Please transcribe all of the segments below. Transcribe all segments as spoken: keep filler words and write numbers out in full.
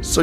So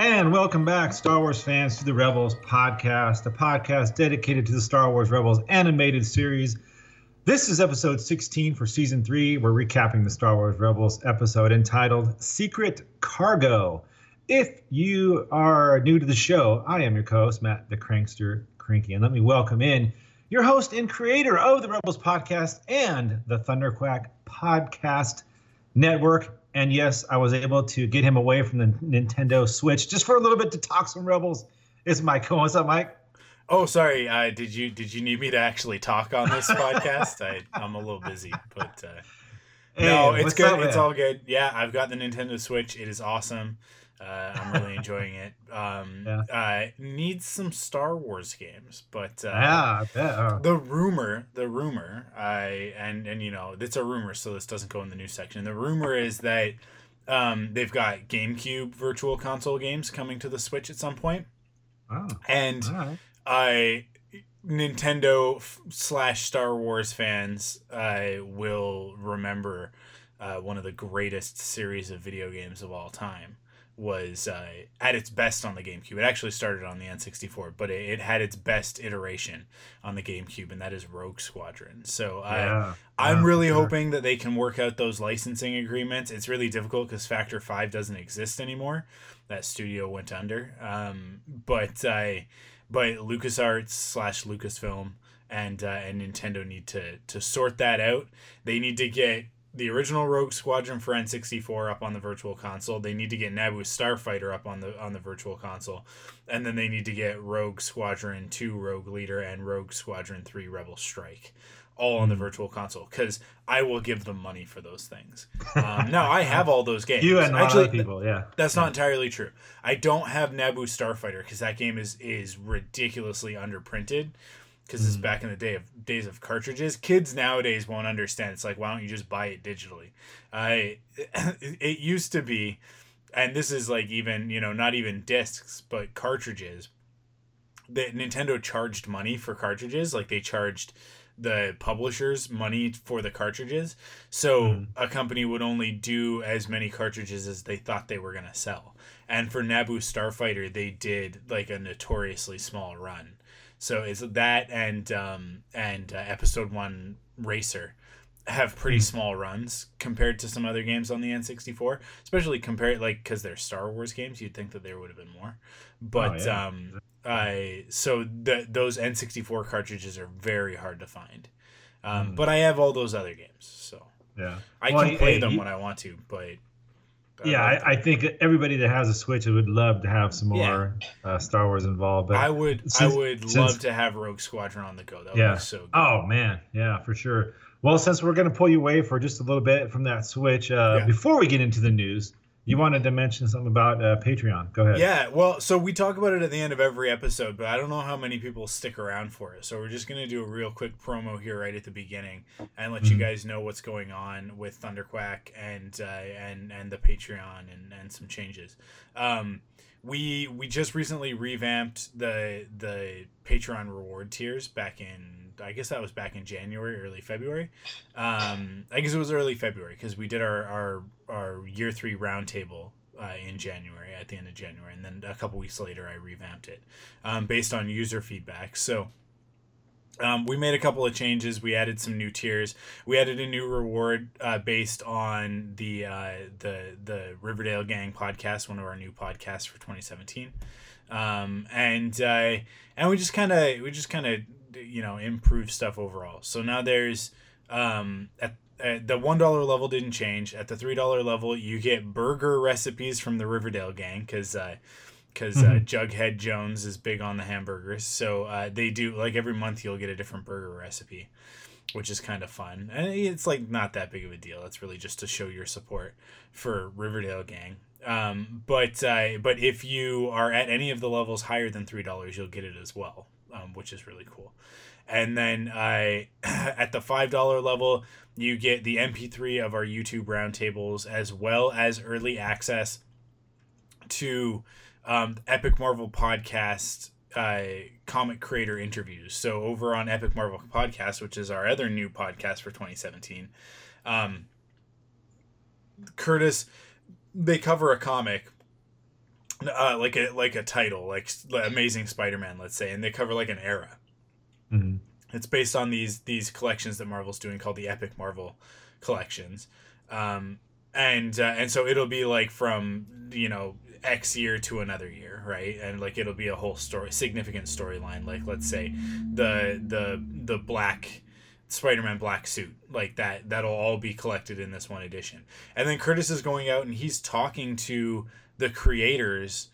And welcome back, Star Wars fans, to the Rebels podcast, a podcast dedicated to the Star Wars Rebels animated series. This is episode sixteen for season three. We're recapping the Star Wars Rebels episode entitled Secret Cargo. If you are new to the show, I am your co-host, Matt the Crankster Cranky, and let me welcome in your host and creator of the Rebels podcast and the Thunderquack Podcast Network. And yes, I was able to get him away from the Nintendo Switch just for a little bit to talk some Rebels. It's Mike Cohen. What's up, Mike? Oh, sorry. Uh, did you did you need me to actually talk on this podcast? I, I'm a little busy, but uh, hey, no, it's good. Up, it's all good. Yeah, I've got the Nintendo Switch. It is awesome. Uh, I'm really enjoying it. Um, yeah. I need some Star Wars games, but uh, yeah, I bet. Oh. the rumor, the rumor, I and and you know, it's a rumor, so this doesn't go in the news section. The rumor is that um, they've got GameCube Virtual Console games coming to the Switch at some point, oh, and right. I Nintendo slash Star Wars fans, I will remember uh, one of the greatest series of video games of all time. Was uh, at its best on the GameCube. It actually started on the N sixty-four, but it, it had its best iteration on the GameCube, and that is Rogue Squadron. So uh, yeah, I'm yeah, really sure. hoping that they can work out those licensing agreements. It's really difficult because Factor five doesn't exist anymore. That studio went under. Um, but uh, but LucasArts slash Lucasfilm and uh, and Nintendo need to to sort that out. They need to get the original Rogue Squadron for N sixty-four up on the Virtual Console. They need to get Naboo Starfighter up on the on the Virtual Console, and then they need to get Rogue Squadron two Rogue Leader and Rogue Squadron three Rebel Strike, all on the Virtual Console. Because I will give them money for those things. Um, no, I have all those games. You and actually, other people, yeah. That's yeah. not entirely true. I don't have Naboo Starfighter because that game is is ridiculously underprinted. Because it's back in the day of days of cartridges. Kids nowadays won't understand. It's like, why don't you just buy it digitally? I uh, it, it used to be, and this is like even, you know, not even discs, but cartridges. That Nintendo charged money for cartridges. Like they charged the publishers money for the cartridges. So mm. a company would only do as many cartridges as they thought they were going to sell. And for Naboo Starfighter, they did like a notoriously small run. So it's that and um, and uh, Episode One Racer have pretty small runs compared to some other games on the N sixty-four, especially compared like because they're Star Wars games. You'd think that there would have been more, but oh, yeah. um, I so the, those N sixty-four cartridges are very hard to find. Um, mm. But I have all those other games, so yeah, I well, can play hey, them you... when I want to, but. I yeah, I, I think everybody that has a Switch would love to have some more yeah. uh, Star Wars involved. But I would, since, I would since, love to have Rogue Squadron on the go. That yeah. would be so good. Oh man, yeah, for sure. Well, since we're going to pull you away for just a little bit from that Switch, uh, yeah. before we get into the news, you wanted to mention something about uh, Patreon. Go ahead. Yeah, well, so we talk about it at the end of every episode, but I don't know how many people stick around for it. So we're just going to do a real quick promo here right at the beginning and let mm-hmm. you guys know what's going on with Thunderquack and uh, and and the Patreon and, and some changes. Um, we we just recently revamped the the Patreon reward tiers back in, I guess that was back in January, early February. Um, I guess it was early February because we did our, our, our year three roundtable uh, in January, at the end of January. And then a couple weeks later, I revamped it um, based on user feedback. So um, we made a couple of changes. We added some new tiers. We added a new reward uh, based on the, uh, the, the Riverdale Gang podcast, one of our new podcasts for twenty seventeen. Um, and, uh, and we just kind of, we just kind of, you know, improve stuff overall. So now there's um at, at the one dollar level didn't change. At the three dollar level, you get burger recipes from the Riverdale Gang because uh because mm-hmm. uh, Jughead Jones is big on the hamburgers. So uh they do, like, every month you'll get a different burger recipe, which is kind of fun, and it's like not that big of a deal. It's really just to show your support for Riverdale Gang. Um, but uh, but if you are at any of the levels higher than three dollars, you'll get it as well. Um, which is really cool. And then I uh, at the five dollar level, you get the M P three of our YouTube roundtables, as well as early access to um, Epic Marvel Podcast uh, comic creator interviews. So over on Epic Marvel Podcast, which is our other new podcast for twenty seventeen, um, Curtis, they cover a comic, Uh, like a like a title, like Amazing Spider-Man, let's say, and they cover like an era. Mm-hmm. It's based on these these collections that Marvel's doing called the Epic Marvel Collections, um, and uh, and so it'll be like from, you know, X year to another year, right? And like it'll be a whole story, significant storyline. Like, let's say the the the black. Spider-Man black suit, like that that'll all be collected in this one edition. And then Curtis is going out and he's talking to the creators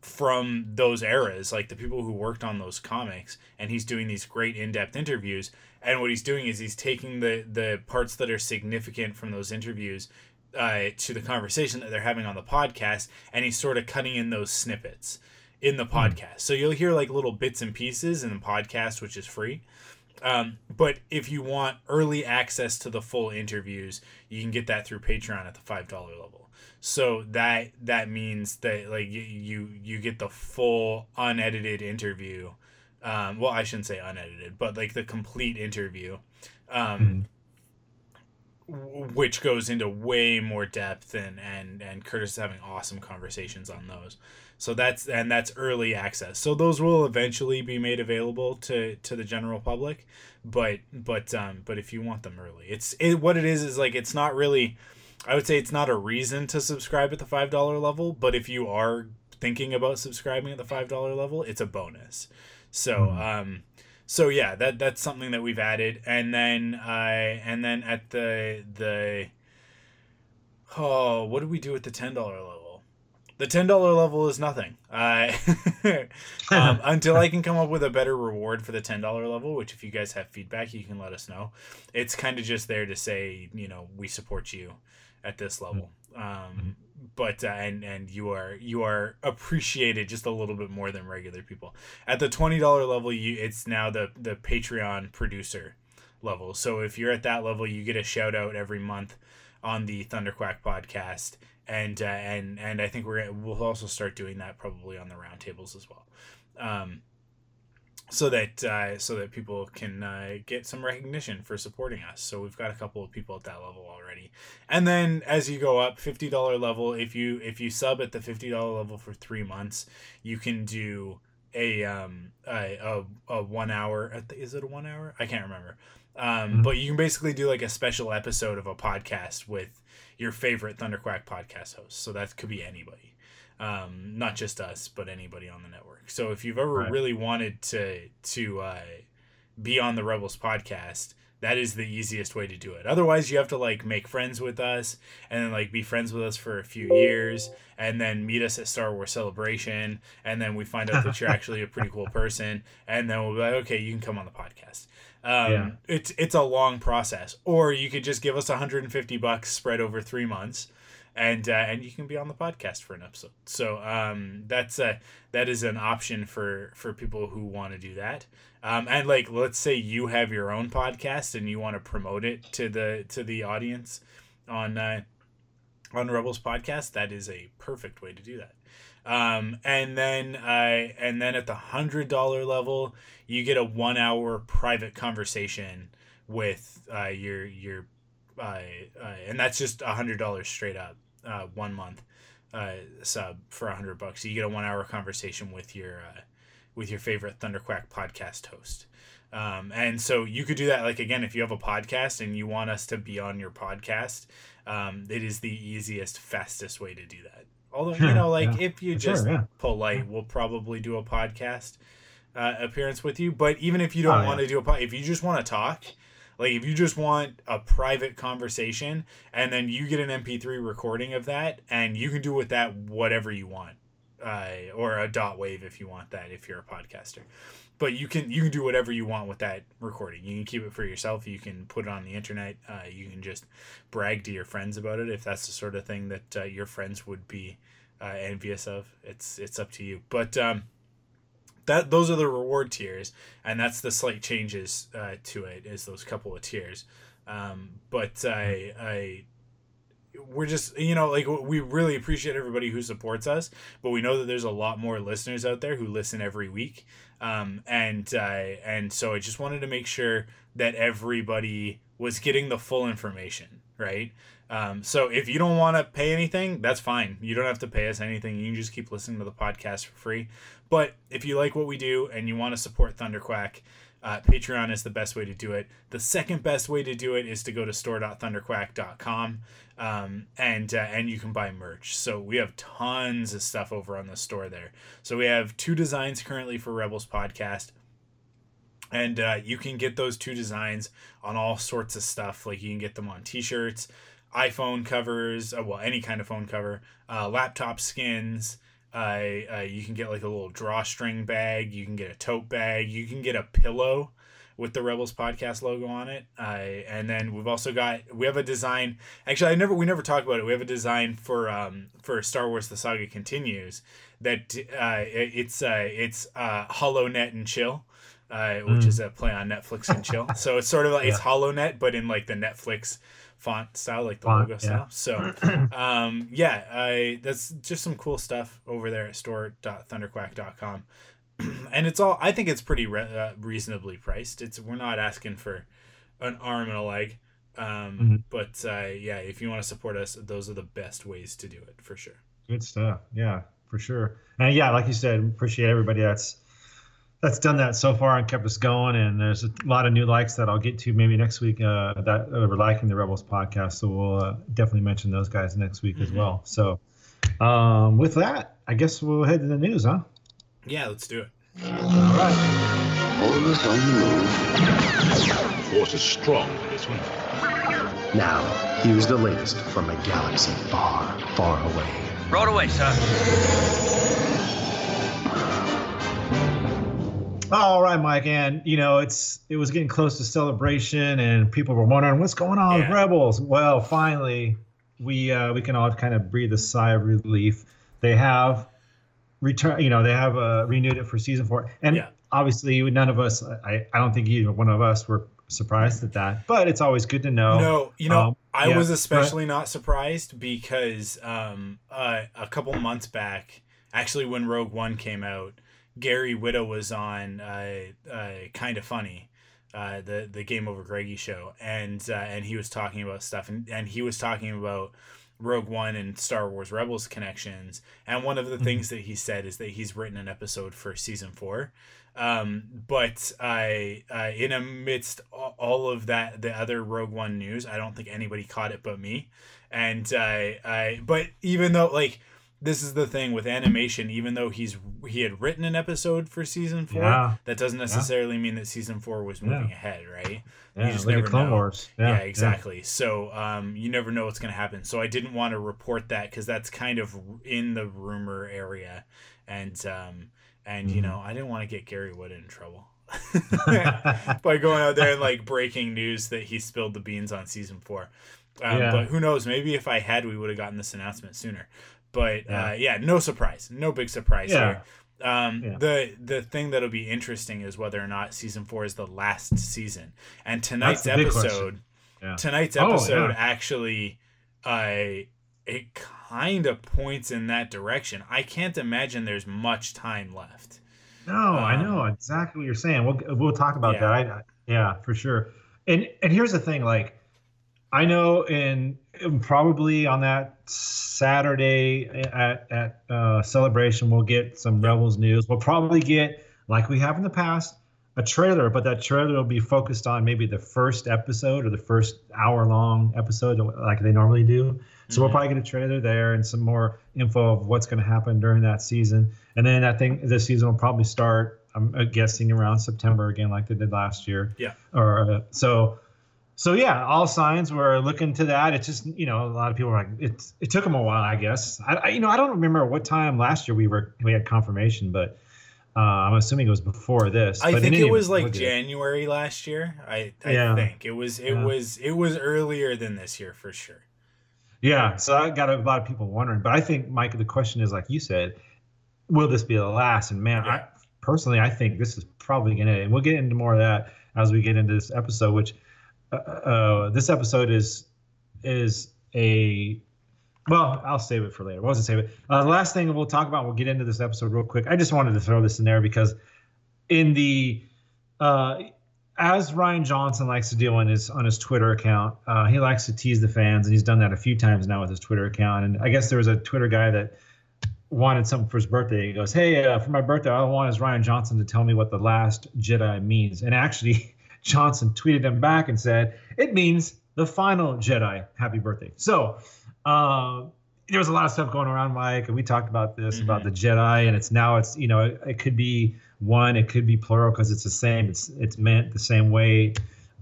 from those eras, like the people who worked on those comics, and he's doing these great in-depth interviews. And what he's doing is he's taking the the parts that are significant from those interviews uh to the conversation that they're having on the podcast, and he's sort of cutting in those snippets in the podcast. So you'll hear like little bits and pieces in the podcast, which is free. Um, but if you want early access to the full interviews, you can get that through Patreon at the five dollar level. So that, that means that like you, you get the full unedited interview. Um, well, I shouldn't say unedited, but like the complete interview, um, mm. which goes into way more depth, and, and, and Curtis is having awesome conversations on those. So that's, and that's early access. So those will eventually be made available to, to the general public, but, but, um, but if you want them early, it's, it, what it is, is like, it's not really, I would say it's not a reason to subscribe at the five dollar level, but if you are thinking about subscribing at the five dollar level, it's a bonus. So, mm. um, so yeah, that, that's something that we've added. And then, I, and then at the, the, oh, what do we do at the ten dollar level? The ten dollar level is nothing uh, um, until I can come up with a better reward for the ten dollar level, which if you guys have feedback, you can let us know. It's kind of just there to say, you know, we support you at this level. Um, but uh, and, and you are you are appreciated just a little bit more than regular people. At the twenty dollar level, you it's now the, the Patreon producer level. So if you're at that level, you get a shout out every month on the Thunderquack podcast. And uh, and and I think we're we'll also start doing that probably on the roundtables as well, um, so that uh, so that people can uh, get some recognition for supporting us. So we've got a couple of people at that level already, and then as you go up, fifty dollar level. If you if you sub at the fifty dollar level for three months, you can do a um a a, a one hour. At the, is it a one hour? I can't remember. Um, but you can basically do like a special episode of a podcast with your favorite Thunderquack podcast host. So that could be anybody, um, not just us, but anybody on the network. So if you've ever right. really wanted to, to, uh, be on the Rebels podcast, that is the easiest way to do it. Otherwise you have to like make friends with us and then like be friends with us for a few years and then meet us at Star Wars Celebration. And then we find out that you're actually a pretty cool person. And then we'll be like, okay, you can come on the podcast. Um, yeah. it's, it's a long process, or you could just give us one hundred fifty bucks spread over three months and, uh, and you can be on the podcast for an episode. So, um, that's a, that is an option for, for people who want to do that. Um, and like, let's say you have your own podcast and you want to promote it to the, to the audience on, uh, on Rebels podcast. That is a perfect way to do that. Um, and then uh, and then at the one hundred dollars level, you get a one-hour private conversation with uh, your your uh, uh, and that's just one hundred dollars straight up, uh, one month uh, sub for one hundred bucks. So you get a one-hour conversation with your uh, with your favorite Thunderquack podcast host. Um, and so you could do that. Like, again, if you have a podcast and you want us to be on your podcast, um, it is the easiest, fastest way to do that. Although, you know, like, yeah. if you just sure, yeah. polite, we'll probably do a podcast uh, appearance with you. But even if you don't oh, want yeah. to do a podcast, if you just want to talk, like, if you just want a private conversation, and then you get an M P three recording of that, and you can do with that whatever you want, uh, or a dot wave if you want that, if you're a podcaster. But you can you can do whatever you want with that recording. You can keep it for yourself. You can put it on the internet. Uh, you can just brag to your friends about it if that's the sort of thing that uh, your friends would be uh, envious of. It's it's up to you. But um, that those are the reward tiers, and that's the slight changes uh, to it is those couple of tiers. Um, but I I. We're just, you know, like, we really appreciate everybody who supports us, but we know that there's a lot more listeners out there who listen every week. Um, and, uh, and so I just wanted to make sure that everybody was getting the full information, right? Um, so if you don't want to pay anything, that's fine. You don't have to pay us anything. You can just keep listening to the podcast for free. But if you like what we do and you want to support Thunderquack, Uh, Patreon is the best way to do it. The second best way to do it is to go to store dot thunderquack dot com, um, and uh, and you can buy merch. So we have tons of stuff over on the store there. So we have two designs currently for Rebels Podcast, and uh, you can get those two designs on all sorts of stuff. Like, you can get them on t-shirts, iPhone covers, uh, well, any kind of phone cover, uh, laptop skins. Uh, uh, you can get like a little drawstring bag. You can get a tote bag. You can get a pillow with the Rebels Podcast logo on it. Uh, and then we've also got we have a design. Actually, I never we never talked about it. We have a design for um for Star Wars: The Saga Continues. That uh it, it's uh it's uh HoloNet and Chill, uh mm. which is a play on Netflix and Chill. So it's sort of like yeah. it's HoloNet, but in like the Netflix font style, like the font, logo yeah. style. So um yeah I that's just some cool stuff over there at store dot thunderquack dot com, and it's all I think it's pretty re- uh, reasonably priced. It's we're not asking for an arm and a leg, um mm-hmm. but uh yeah if you want to support us, those are the best ways to do it, for sure. Good stuff. Yeah, for sure. And yeah, like you said, appreciate everybody that's that's done that so far and kept us going. And there's a lot of new likes that I'll get to maybe next week uh, that are liking the Rebels Podcast. So we'll uh, definitely mention those guys next week mm-hmm. as well. So um, with that, I guess we'll head to the news, huh? Yeah, let's do it. All right. All of us on the move. The force is strong in this one. Now, here's the latest from a galaxy far, far away. Roll away, sir. All right, Mike, and you know it's it was getting close to Celebration, and people were wondering what's going on yeah. with Rebels. Well, finally, we uh, we can all kind of breathe a sigh of relief. They have return, you know, they have uh, renewed it for season four, and yeah. obviously, none of us, I, I don't think either one of us were surprised at that. But it's always good to know. No, you know, um, I yeah. was especially not surprised because um, uh, a couple months back, actually, when Rogue One came out, Gary Widow was on uh, uh, Kind of Funny, uh, the the Game Over Greggy show, and uh, and he was talking about stuff, and, and he was talking about Rogue One and Star Wars Rebels connections, and one of the mm-hmm. things that he said is that he's written an episode for season four, um, but I uh, in amidst all of that, the other Rogue One news, I don't think anybody caught it but me, and I I but even though like. This is the thing with animation, even though he's he had written an episode for season four, yeah. that doesn't necessarily yeah. mean that season four was moving yeah. ahead, right? Yeah, you just never Clone know. Wars. Yeah, yeah exactly. Yeah. So um, you never know what's going to happen. So I didn't want to report that because that's kind of in the rumor area. And, um, and mm-hmm. you know, I didn't want to get Gary Wood in trouble by going out there and, like, breaking news that he spilled the beans on season four. Um, yeah. But who knows? Maybe if I had, we would have gotten this announcement sooner. But yeah. Uh, yeah, no surprise, no big surprise yeah. here. Um, yeah. The the thing that'll be interesting is whether or not season four is the last season. And tonight's episode, yeah. tonight's episode oh, yeah. actually, uh, it kind of points in that direction. I can't imagine there's much time left. No, um, I know exactly what you're saying. We'll we'll talk about yeah. that. I, I, yeah, for sure. And and here's the thing, like, I know in, in probably on that Saturday at at uh, Celebration, we'll get some Rebels news. We'll probably get, like we have in the past, a trailer, but that trailer will be focused on maybe the first episode or the first hour-long episode like they normally do. So we'll probably get a trailer there and some more info of what's going to happen during that season. And then I think this season will probably start, I'm guessing, around September again, like they did last year. Yeah. Or uh, so, so yeah, all signs were looking to that. It's just, you know, a lot of people are like, it, it took them a while, I guess. I, I, you know, I don't remember what time last year we were we had confirmation, but uh, I'm assuming it was before this. I but think it was like January last year. I, I yeah. think it was it yeah. was it was earlier than this year for sure. Yeah, so I got a lot of people wondering, but I think, Mike, the question is, like you said, will this be the last? And man, yeah. I personally, I think this is probably going to, and we'll get into more of that as we get into this episode. Which uh, uh, this episode is is a well, I'll save it for later. I wasn't save it. Uh, the last thing we'll talk about, we'll get into this episode real quick. I just wanted to throw this in there because in the uh, as Rian Johnson likes to do on his on his Twitter account, uh, he likes to tease the fans, and he's done that a few times now with his Twitter account. And I guess there was a Twitter guy that wanted something for his birthday. He goes, hey, uh, for my birthday, all I want is Rian Johnson to tell me what the last Jedi means. And actually, Johnson tweeted him back and said, it means the final Jedi. Happy birthday. So uh, there was a lot of stuff going around, Mike, and we talked about this, mm-hmm. about the Jedi, and it's now it's, you know, it, it could be one, it could be plural because it's the same. It's it's meant the same way.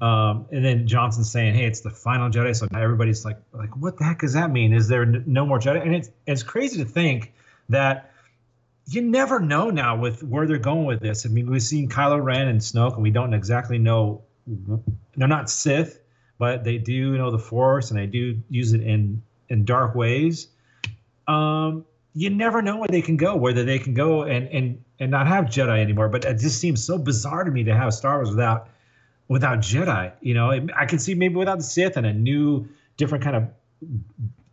Um, and then Johnson's saying, "Hey, it's the final Jedi." So now everybody's like, "Like, what the heck does that mean? Is there no more Jedi?" And it's it's crazy to think that you never know now with where they're going with this. I mean, we've seen Kylo Ren and Snoke, and we don't exactly know. They're not Sith, but they do know the Force, and they do use it in in dark ways. Um, you never know where they can go, whether they can go and and. and not have Jedi anymore. But it just seems so bizarre to me to have Star Wars without without Jedi. You know, it, I can see maybe without the Sith and a new, different kind of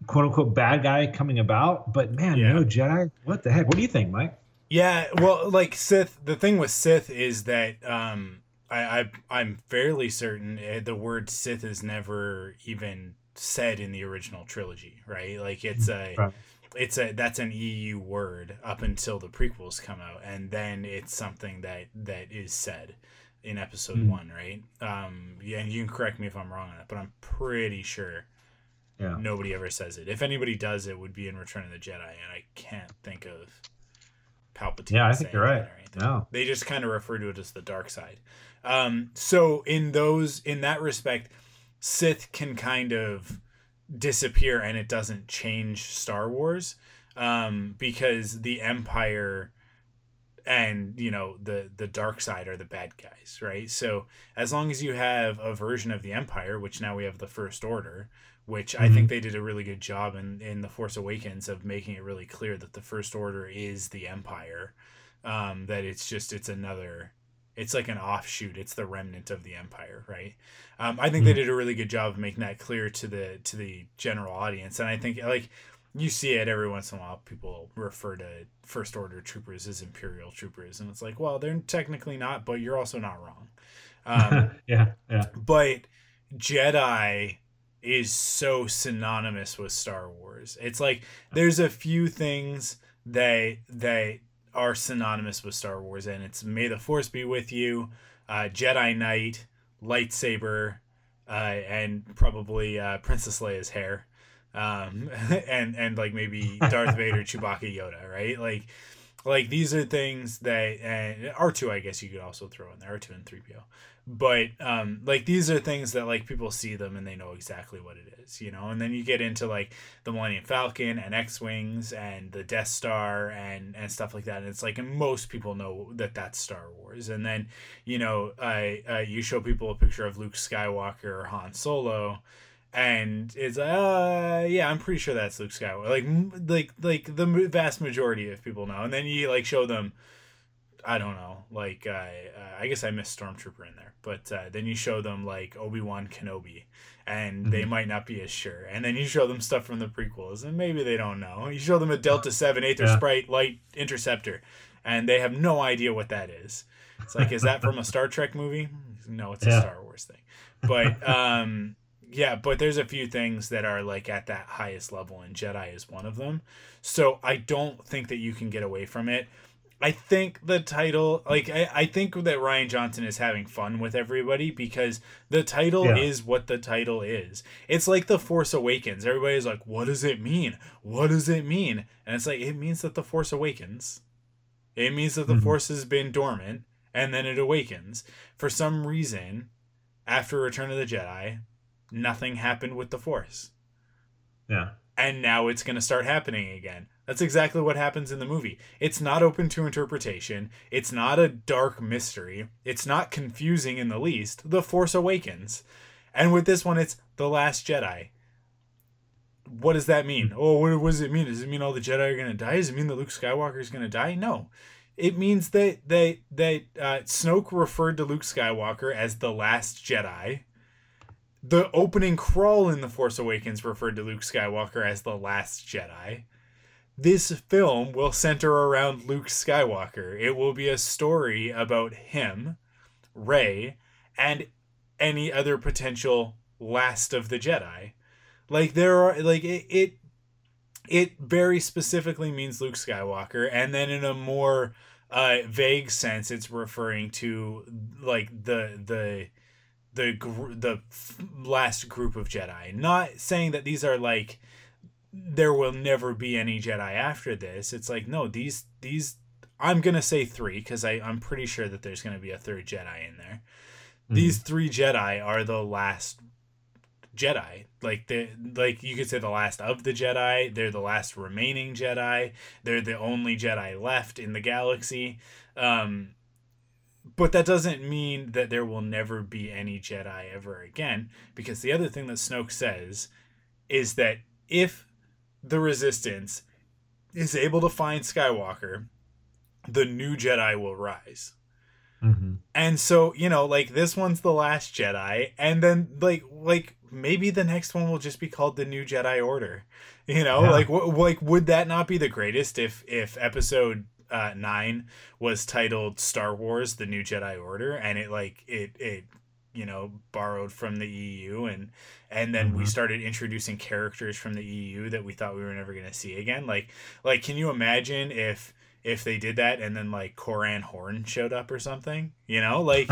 quote-unquote bad guy coming about. But, man, yeah. no Jedi? What the heck? What do you think, Mike? Yeah, well, like Sith, the thing with Sith is that um, I, I, I'm fairly certain the word Sith is never even said in the original trilogy, right? Like it's a... Right. It's a that's an E U word up until the prequels come out, and then it's something that, that is said in episode mm. one, right? Um, yeah, and you can correct me if I'm wrong on that, but I'm pretty sure yeah. nobody ever says it. If anybody does, it would be in Return of the Jedi, and I can't think of Palpatine. Yeah, I think you're right. No. They just kind of refer to it as the dark side. Um, so in those in that respect, Sith can kind of disappear and it doesn't change Star Wars um because the Empire and, you know, the the dark side are the bad guys, right? So as long as you have a version of the Empire, which now we have the First Order, which mm-hmm. I think they did a really good job in in The Force Awakens of making it really clear that the First Order is the Empire, um that it's just it's another it's like an offshoot. It's the remnant of the Empire, right? Um, I think mm. they did a really good job of making that clear to the to the general audience. And I think, like, you see it every once in a while. People refer to First Order troopers as Imperial troopers. And it's like, well, they're technically not, but you're also not wrong. Um, yeah, yeah. But Jedi is so synonymous with Star Wars. It's like there's a few things that that... are synonymous with Star Wars, and it's May the Force be with you, uh, Jedi Knight, lightsaber, uh, and probably uh, Princess Leia's hair, um, and and like maybe Darth Vader, Chewbacca, Yoda, right? Like, like these are things that and R two, I guess you could also throw in there, R two and three P O, but um, like these are things that like people see them and they know exactly what it is, you know. And then you get into like the Millennium Falcon and X-Wings and the Death Star and and stuff like that, and it's like, and most people know that that's Star Wars. And then, you know, I uh, you show people a picture of Luke Skywalker or Han Solo, and it's uh yeah, I'm pretty sure that's Luke Skywalker. Like like like the vast majority of people know. And then you like show them I don't know, like, uh, uh, I guess I missed Stormtrooper in there, but uh, then you show them, like, Obi-Wan Kenobi, and mm-hmm. they might not be as sure, and then you show them stuff from the prequels, and maybe they don't know. You show them a Delta seven Aether yeah. Sprite Light Interceptor, and they have no idea what that is. It's like, is that from a Star Trek movie? No, it's yeah. a Star Wars thing. But, um, yeah, but there's a few things that are, like, at that highest level, and Jedi is one of them. So I don't think that you can get away from it. I think the title, like, I, I think that Rian Johnson is having fun with everybody because the title yeah. is what the title is. It's like The Force Awakens. Everybody's like, what does it mean? What does it mean? And it's like, it means that The Force awakens. It means that the mm-hmm. Force has been dormant, and then it awakens. For some reason, after Return of the Jedi, nothing happened with the Force. Yeah. And now it's going to start happening again. That's exactly what happens in the movie. It's not open to interpretation. It's not a dark mystery. It's not confusing in the least. The Force Awakens. And with this one, it's The Last Jedi. What does that mean? Oh, what, what does it mean? Does it mean all the Jedi are going to die? Does it mean that Luke Skywalker is going to die? No. It means that, that, that uh, Snoke referred to Luke Skywalker as the Last Jedi. The opening crawl in The Force Awakens referred to Luke Skywalker as the Last Jedi. This film will center around Luke Skywalker. It will be a story about him, Rey, and any other potential last of the Jedi. Like, there are, like, it, it, it very specifically means Luke Skywalker. And then in a more uh, vague sense, it's referring to, like, the, the, the, gr- the last group of Jedi. Not saying that these are, like, there will never be any Jedi after this. It's like, no, these, these, I'm going to say three, cause I, I'm pretty sure that there's going to be a third Jedi in there. Mm. These three Jedi are the last Jedi. Like the, like you could say the last of the Jedi. They're the last remaining Jedi. They're the only Jedi left in the galaxy. Um, But that doesn't mean that there will never be any Jedi ever again, because the other thing that Snoke says is that if the Resistance is able to find Skywalker, the new Jedi will rise. Mm-hmm. And so, you know, like, this one's The Last Jedi, and then, like, like maybe the next one will just be called The New Jedi Order. You know, yeah. like, w- like would that not be the greatest if if episode uh nine was titled Star Wars The New Jedi Order, and it, like, it it you know, borrowed from the E U, and and then mm-hmm. we started introducing characters from the E U that we thought we were never going to see again. Like, like can you imagine if if they did that, and then, like, Coran Horn showed up or something, you know, like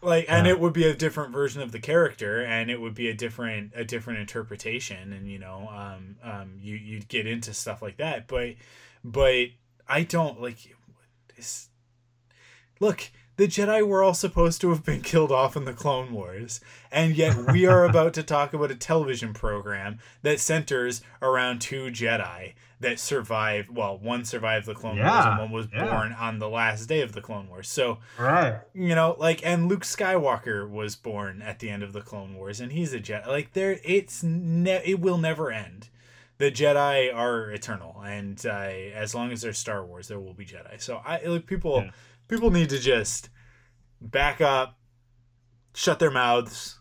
like yeah. and it would be a different version of the character, and it would be a different a different interpretation, and, you know, um um you you'd get into stuff like that. But but I don't, like, this. Look, the Jedi were all supposed to have been killed off in the Clone Wars, and yet we are about to talk about a television program that centers around two Jedi that survived, well, one survived the Clone yeah, Wars, and one was yeah. born on the last day of the Clone Wars. So, right. you know, like, and Luke Skywalker was born at the end of the Clone Wars, and he's a Jedi. Like, there, it's ne- it will never end. The Jedi are eternal, and uh, as long as there's Star Wars, there will be Jedi. So I like, people yeah. people need to just back up, shut their mouths,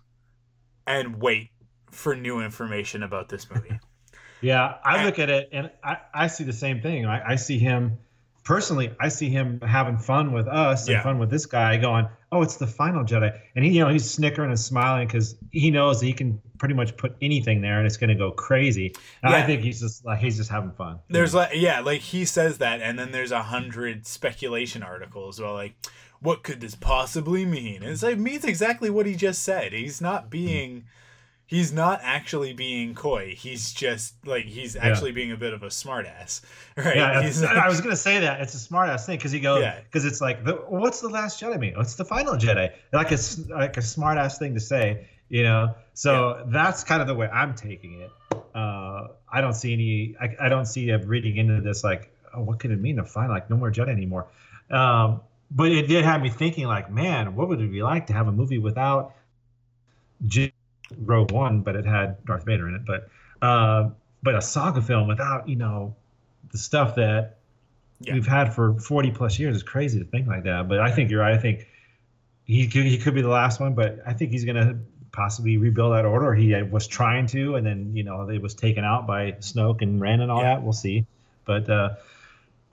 and wait for new information about this movie. yeah, I and, look at it, and I, I see the same thing. I, I see him, personally, I see him having fun with us and yeah. fun with this guy going, oh, it's the final Jedi. And, he, you know, he's snickering and smiling because he knows that he can pretty much put anything there and it's going to go crazy. And yeah. I think he's just like, he's just having fun. There's yeah. like, yeah, like he says that. And then there's a hundred speculation articles about, like, what could this possibly mean? And it's like, it means exactly what he just said. He's not being, he's not actually being coy. He's just like, he's actually yeah. being a bit of a smartass. Right. Yeah, he's like, I was going to say that it's a smartass thing. Cause he goes, yeah. cause it's like, the, what's the last Jedi mean? What's the final Jedi? Like a, like a smartass thing to say, you know? So yeah. that's kind of the way I'm taking it. Uh, I don't see any, I, I don't see a reading into this. Like, oh, what could it mean to find, like, no more Jedi anymore? Um, but it did have me thinking, like, man, what would it be like to have a movie without Jedi? Rogue One, but it had Darth Vader in it, but uh but a saga film without, you know, the stuff that yeah. we've had for forty plus years. It's crazy to think like that. But I think you're right. I think he could, he could be the last one, but I think he's going to possibly rebuild that order. He was trying to, and then, you know, it was taken out by Snoke and Ren and all yeah. that. We'll see. But uh,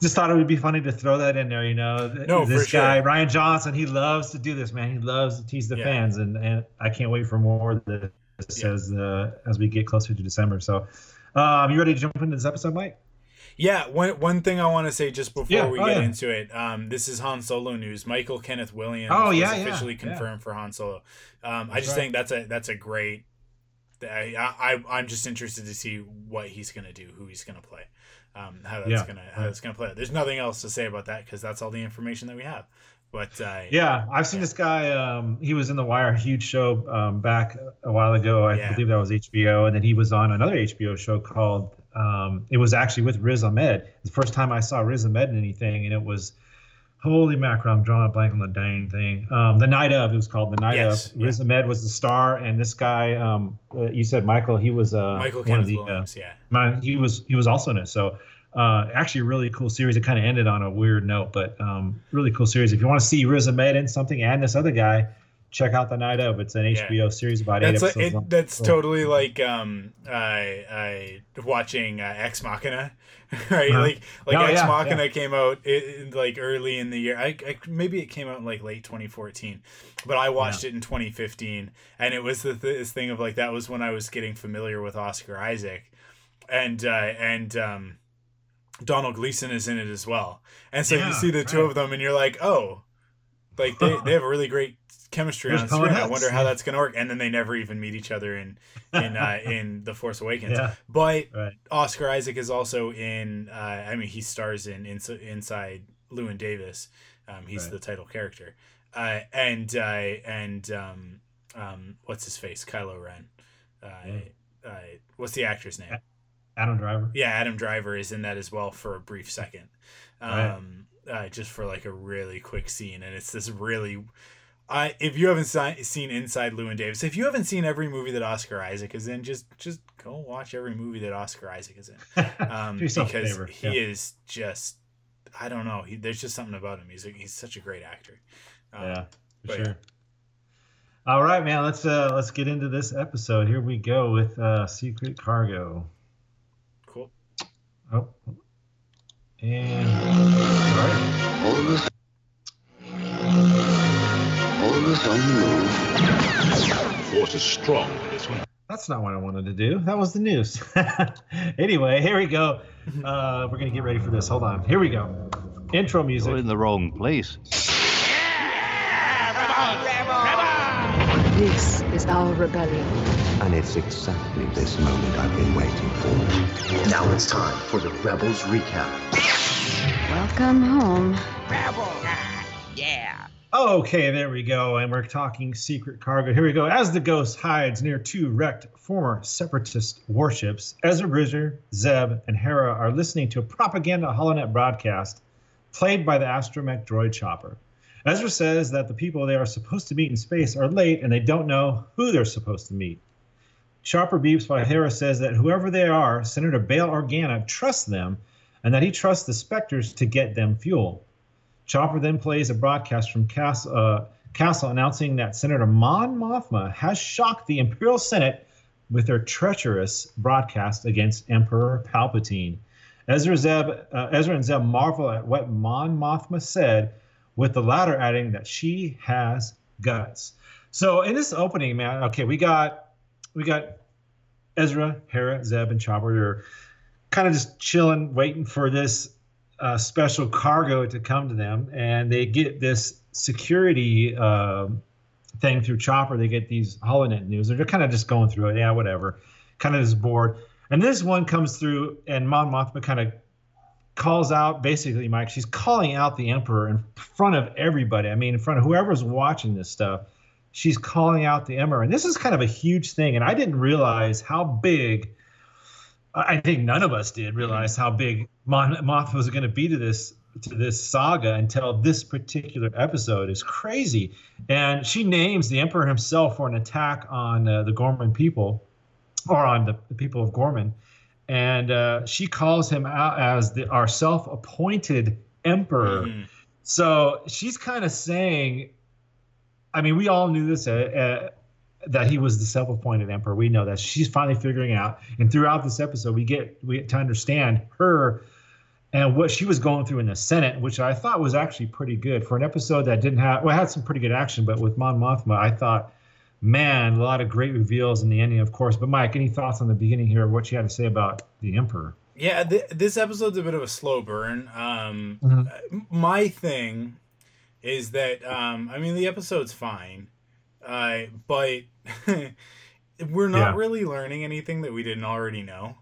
just thought it would be funny to throw that in there. You know, no, this guy, sure. Rian Johnson, he loves to do this, man. He loves to tease the yeah. fans. And, and I can't wait for more of this yeah. as, uh, as we get closer to December. So um, you ready to jump into this episode, Mike? Yeah, one one thing I want to say just before yeah, we oh, get yeah. into it, um, this is Han Solo news. Michael Kenneth Williams oh, yeah, was officially yeah, confirmed yeah. for Han Solo. Um, I just right. think that's a that's a great. I, I I'm just interested to see what he's gonna do, who he's gonna play, um, how that's yeah. gonna how that's gonna play out. There's nothing else to say about that because that's all the information that we have. But uh, yeah, I've seen yeah. this guy. Um, he was in The Wire, a huge show um, back a while ago. I yeah. believe that was H B O, and then he was on another H B O show called. Um, it was actually with Riz Ahmed. The first time I saw Riz Ahmed in anything, and it was, holy mackerel, I'm drawing a blank on the dang thing. Um, the Night Of, it was called The Night yes, Of. Riz yeah. Ahmed was the star, and this guy, um, uh, you said Michael, he was uh, Michael one of the, Williams, uh, yeah. my, he was he was also in it. So uh, actually, a really cool series. It kind of ended on a weird note, but um, really cool series. If you want to see Riz Ahmed in something and this other guy, check out The Night Of. It's an H B O yeah. series about eight that's episodes like, it, long. That's oh. totally like um, I, I watching uh, Ex Machina, right? Uh-huh. Like like no, Ex yeah, Machina yeah. came out it, like early in the year. I, I maybe it came out in like late twenty fourteen, but I watched yeah. it in twenty fifteen, and it was the th- this thing of like that was when I was getting familiar with Oscar Isaac, and uh, and um, Donald Gleason is in it as well, and so yeah, you see the right. two of them, and you're like, oh, like they they have a really great chemistry There's on screen. I wonder how that's going to work. And then they never even meet each other in in uh, in The Force Awakens. Yeah. But right. Oscar Isaac is also in. Uh, I mean, he stars in, in Inside Llewyn Davis. Um, he's right. the title character. Uh, and uh, and um, um, what's his face? Kylo Ren. Uh, yeah. uh, what's the actor's name? Adam Driver. Yeah, Adam Driver is in that as well for a brief second, um, right. uh, just for like a really quick scene. And it's this really. I, if you haven't si- seen Inside Llewyn Davis, if you haven't seen every movie that Oscar Isaac is in, just just go watch every movie that Oscar Isaac is in, um, because he yeah. is just, I don't know, he, there's just something about him. He's he's such a great actor. Um, yeah, for sure. Yeah. All right, man, let's uh, let's get into this episode. Here we go with uh, Secret Cargo. Cool. Oh, and all right. Force is strong. That's not what I wanted to do. That was the news. Anyway, here we go. Uh, we're going to get ready for this. Hold on. Here we go. Intro music. You're in the wrong place. Yeah! Rebel! Rebel! This is our rebellion. And it's exactly this moment I've been waiting for. Now it's time for the Rebels recap. Welcome home. Rebel! Yeah! Okay, there we go, and we're talking Secret Cargo. Here we go. As the Ghost hides near two wrecked former Separatist warships, Ezra Bridger, Zeb, and Hera are listening to a propaganda holonet broadcast played by the astromech droid Chopper. Ezra says that the people they are supposed to meet in space are late, and they don't know who they're supposed to meet. Chopper beeps while Hera says that whoever they are, Senator Bail Organa trusts them, and that he trusts the Spectres to get them fuel. Chopper then plays a broadcast from Castle, uh, Castle announcing that Senator Mon Mothma has shocked the Imperial Senate with their treacherous broadcast against Emperor Palpatine. Ezra, Zeb, uh, Ezra and Zeb marvel at what Mon Mothma said, with the latter adding that she has guts. So in this opening, man, okay, we got we got Ezra, Hera, Zeb, and Chopper. They're kind of just chilling, waiting for this Uh, special cargo to come to them, and they get this security uh, thing through Chopper. They get these holonet news. They're kind of just going through it. Yeah, whatever. Kind of just bored. And this one comes through, and Mon Mothma kind of calls out, basically, Mike, she's calling out the Emperor in front of everybody. I mean, in front of whoever's watching this stuff, she's calling out the Emperor. And this is kind of a huge thing, and I didn't realize how big I think none of us did realize how big Mon Mothma was going to be to this to this saga until this particular episode. Is crazy. And she names the Emperor himself for an attack on uh, the Gorman people, or on the, the people of Gorman. And uh, she calls him out as the, our self-appointed emperor. Mm. So she's kind of saying, I mean, we all knew this, uh, uh, that he was the self-appointed emperor. We know that. She's finally figuring out. And throughout this episode, we get we get to understand her and what she was going through in the Senate, which I thought was actually pretty good. For an episode that didn't have, well, it had some pretty good action, but with Mon Mothma, I thought, man, a lot of great reveals in the ending, of course. But Mike, any thoughts on the beginning here of what you had to say about the Emperor? Yeah, th- this episode's a bit of a slow burn. Um, mm-hmm. My thing is that, um, I mean, the episode's fine, uh, but we're not yeah. really learning anything that we didn't already know.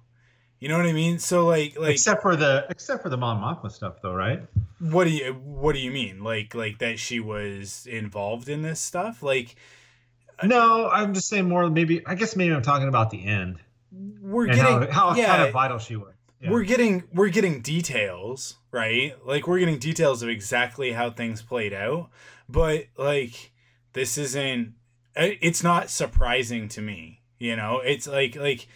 You know what I mean? So like, like except for the except for the Mon Mothma stuff, though, right? What do you What do you mean? Like like that she was involved in this stuff? Like, no, I'm just saying more. Maybe I guess maybe I'm talking about the end. We're getting how, how yeah, kind of vital she was. Yeah. We're getting we're getting details, right? Like we're getting details of exactly how things played out. But like this isn't. It's not surprising to me. You know, it's like like.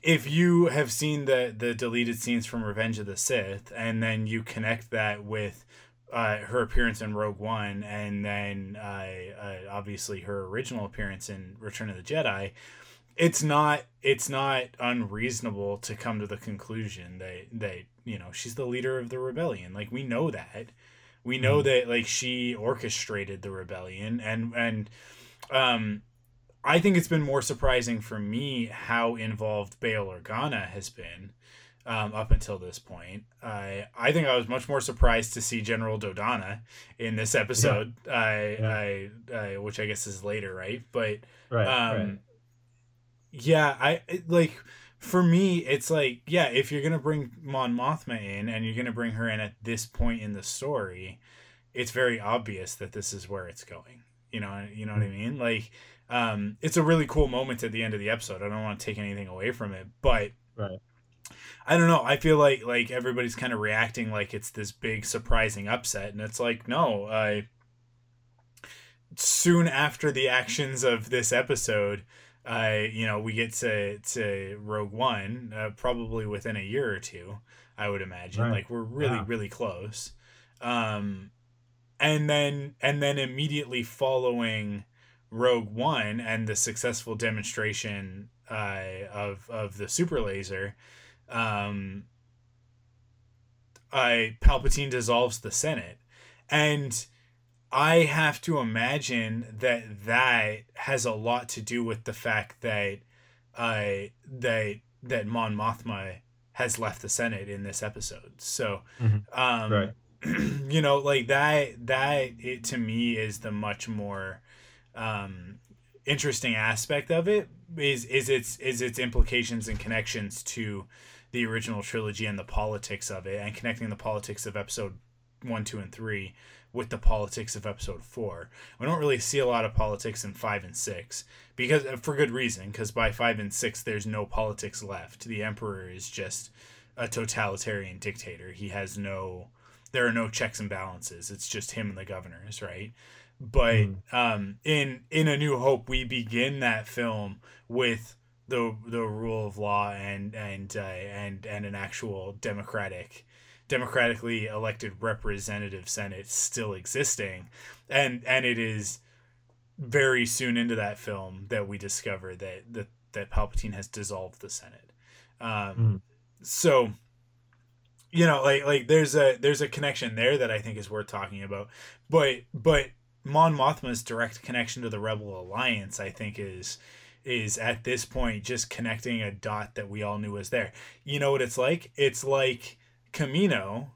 If you have seen the, the deleted scenes from Revenge of the Sith, and then you connect that with uh, her appearance in Rogue One, and then uh, uh, obviously her original appearance in Return of the Jedi, it's not it's not unreasonable to come to the conclusion that that you know she's the leader of the rebellion. Like we know that, we know that like she orchestrated the rebellion, and and um. I think it's been more surprising for me how involved Bail Organa has been um, up until this point. I uh, I think I was much more surprised to see General Dodonna in this episode, yeah. I, yeah. I, I, which I guess is later, right? But right, um, right. yeah, I like for me, it's like yeah, if you're gonna bring Mon Mothma in and you're gonna bring her in at this point in the story, it's very obvious that this is where it's going. You know, you know mm-hmm. what I mean, like. Um, it's a really cool moment at the end of the episode. I don't want to take anything away from it, but right. I don't know. I feel like, like everybody's kind of reacting like it's this big surprising upset. And it's like, no, uh, soon after the actions of this episode, uh, you know, we get to, to Rogue One, uh, probably within a year or two, I would imagine right. like we're really, yeah. really close. Um, and then, and then immediately following Rogue One and the successful demonstration uh, of of the super laser, um, I Palpatine dissolves the Senate, and I have to imagine that that has a lot to do with the fact that uh, that that Mon Mothma has left the Senate in this episode. So, mm-hmm. um, right. you know, like that that it to me is the much more Um, interesting aspect of it is is its is its implications and connections to the original trilogy and the politics of it, and connecting the politics of episode one, two, and three with the politics of episode four. We don't really see a lot of politics in five and six because for good reason, because by five and six there's no politics left. The Emperor is just a totalitarian dictator. He has no there are no checks and balances. It's just him and the governors, right? But um, in in A New Hope, we begin that film with the the rule of law and and uh, and and an actual democratic, democratically elected representative Senate still existing, and and it is very soon into that film that we discover that that, that Palpatine has dissolved the Senate. Um, mm. So. You know, like like there's a there's a connection there that I think is worth talking about, but but. Mon Mothma's direct connection to the Rebel Alliance, I think, is is at this point just connecting a dot that we all knew was there. You know what it's like? It's like Kamino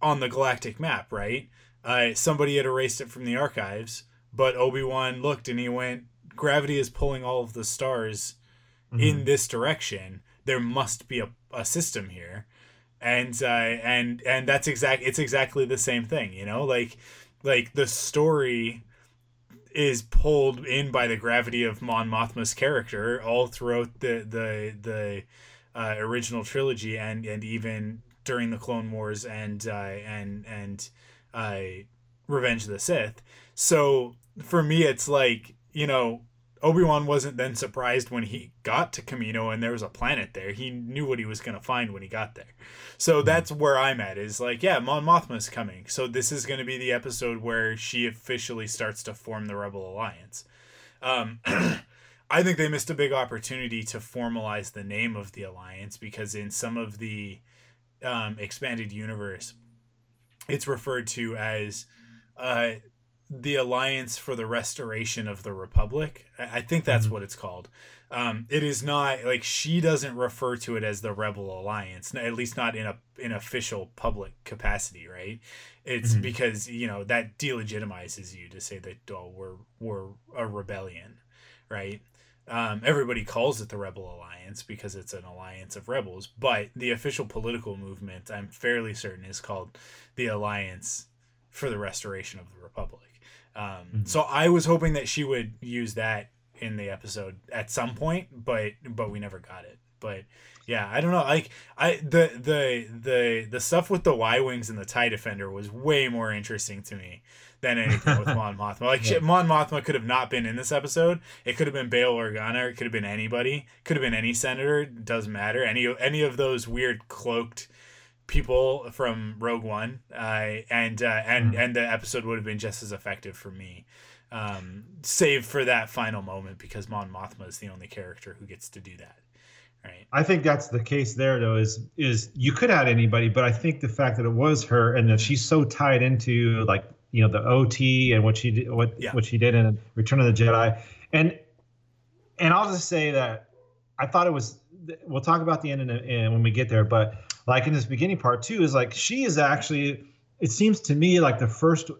on the galactic map, right? Uh, somebody had erased it from the archives, but Obi-Wan looked and he went, gravity is pulling all of the stars mm-hmm. in this direction. There must be a, a system here. And uh, and and that's exact. It's exactly the same thing, you know? Like... Like, the story is pulled in by the gravity of Mon Mothma's character all throughout the the the uh, original trilogy and, and even during the Clone Wars and uh, and and uh, Revenge of the Sith. So for me, it's like, you know, Obi-Wan wasn't then surprised when he got to Kamino and there was a planet there. He knew what he was going to find when he got there. So that's where I'm at, is like, yeah, Mon Mothma's coming. So this is going to be the episode where she officially starts to form the Rebel Alliance. Um, I think they missed a big opportunity to formalize the name of the Alliance, because in some of the um, expanded universe, it's referred to as... Uh, the Alliance for the Restoration of the Republic. I think that's what it's called. Um, it is not, like, she doesn't refer to it as the Rebel Alliance, at least not in a in official public capacity, right? It's mm-hmm. because, you know, that delegitimizes you to say that, oh, we're we're a rebellion, right? Um, everybody calls it the Rebel Alliance because it's an alliance of rebels, but the official political movement, I'm fairly certain, is called the Alliance for the Restoration of the Republic. Um, mm-hmm. So I was hoping that she would use that in the episode at some point, but but we never got it. But yeah, I don't know. Like I the the the the stuff with the Y-wings and the TIE Defender was way more interesting to me than anything with Mon Mothma. Like yeah. Mon Mothma could have not been in this episode. It could have been Bail Organa. It could have been anybody. Could have been any senator. Doesn't matter. Any any of those weird cloaked people from Rogue One, uh, and uh, and and the episode would have been just as effective for me, um, save for that final moment, because Mon Mothma is the only character who gets to do that, right? I think that's the case there, though. Is is you could add anybody, but I think the fact that it was her and that she's so tied into, like, you know, the O T and what she did, what yeah. what she did in Return of the Jedi, and and I'll just say that I thought it was. We'll talk about the end in, in, when we get there, but. Like in this beginning part too, is like she is actually, it seems to me, like the first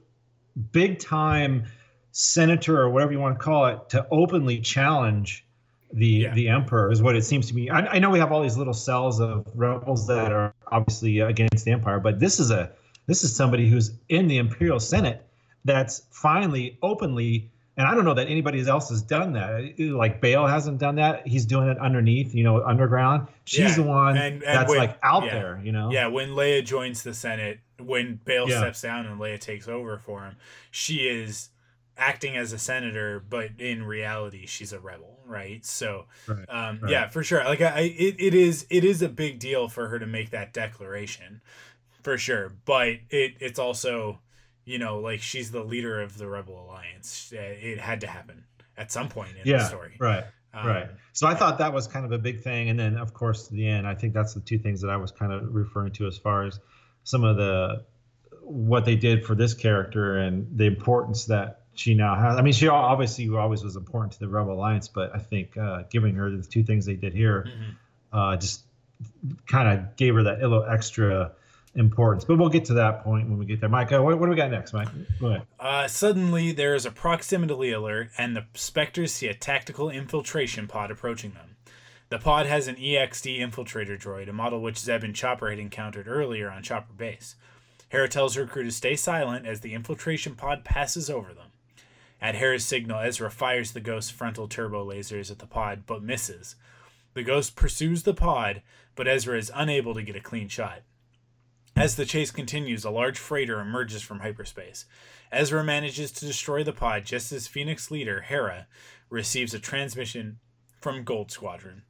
big time senator or whatever you want to call it to openly challenge the yeah. the emperor, is what it seems to me. I, I know we have all these little cells of rebels that are obviously against the empire, but this is a this is somebody who's in the imperial senate that's finally openly, and I don't know that anybody else has done that. Like Bale hasn't done that. He's doing it underneath, you know, underground. She's yeah. the one and, and that's when, like out yeah. there, you know? Yeah, when Leia joins the Senate, when Bale yeah. steps down and Leia takes over for him, she is acting as a senator, but in reality, she's a rebel, right? So, right. Um, right. yeah, for sure. Like, I, it, it is it is a big deal for her to make that declaration, for sure. But it it's also... You know, like, she's the leader of the Rebel Alliance. It had to happen at some point in yeah, the story. Right, um, right. So I thought that was kind of a big thing. And then, of course, the end, I think that's the two things that I was kind of referring to as far as some of the what they did for this character and the importance that she now has. I mean, she obviously always was important to the Rebel Alliance, but I think uh, giving her the two things they did here mm-hmm. uh, just kind of gave her that little extra importance, but we'll get to that point when we get there. Mike, what, what do we got next, Mike? Go ahead. Uh, suddenly, there is a proximity alert, and the Spectres see a tactical infiltration pod approaching them. The pod has an E X D infiltrator droid, a model which Zeb and Chopper had encountered earlier on Chopper Base. Hera tells her crew to stay silent as the infiltration pod passes over them. At Hera's signal, Ezra fires the Ghost's frontal turbo lasers at the pod, but misses. The Ghost pursues the pod, but Ezra is unable to get a clean shot. As the chase continues, a large freighter emerges from hyperspace. Ezra manages to destroy the pod just as Phoenix leader, Hera, receives a transmission from Gold Squadron.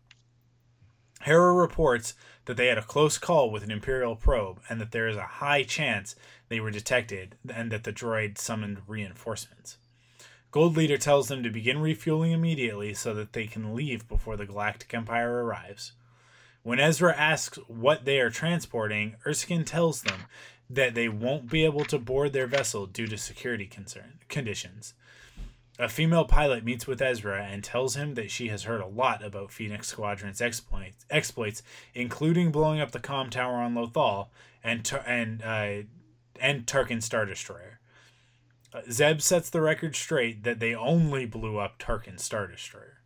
Hera reports that they had a close call with an Imperial probe and that there is a high chance they were detected and that the droid summoned reinforcements. Gold Leader tells them to begin refueling immediately so that they can leave before the Galactic Empire arrives. When Ezra asks what they are transporting, Erskine tells them that they won't be able to board their vessel due to security concern conditions. A female pilot meets with Ezra and tells him that she has heard a lot about Phoenix Squadron's exploits, exploits including blowing up the comm tower on Lothal and and uh, and Tarkin Star Destroyer. Uh, Zeb sets the record straight that they only blew up Tarkin Star Destroyer.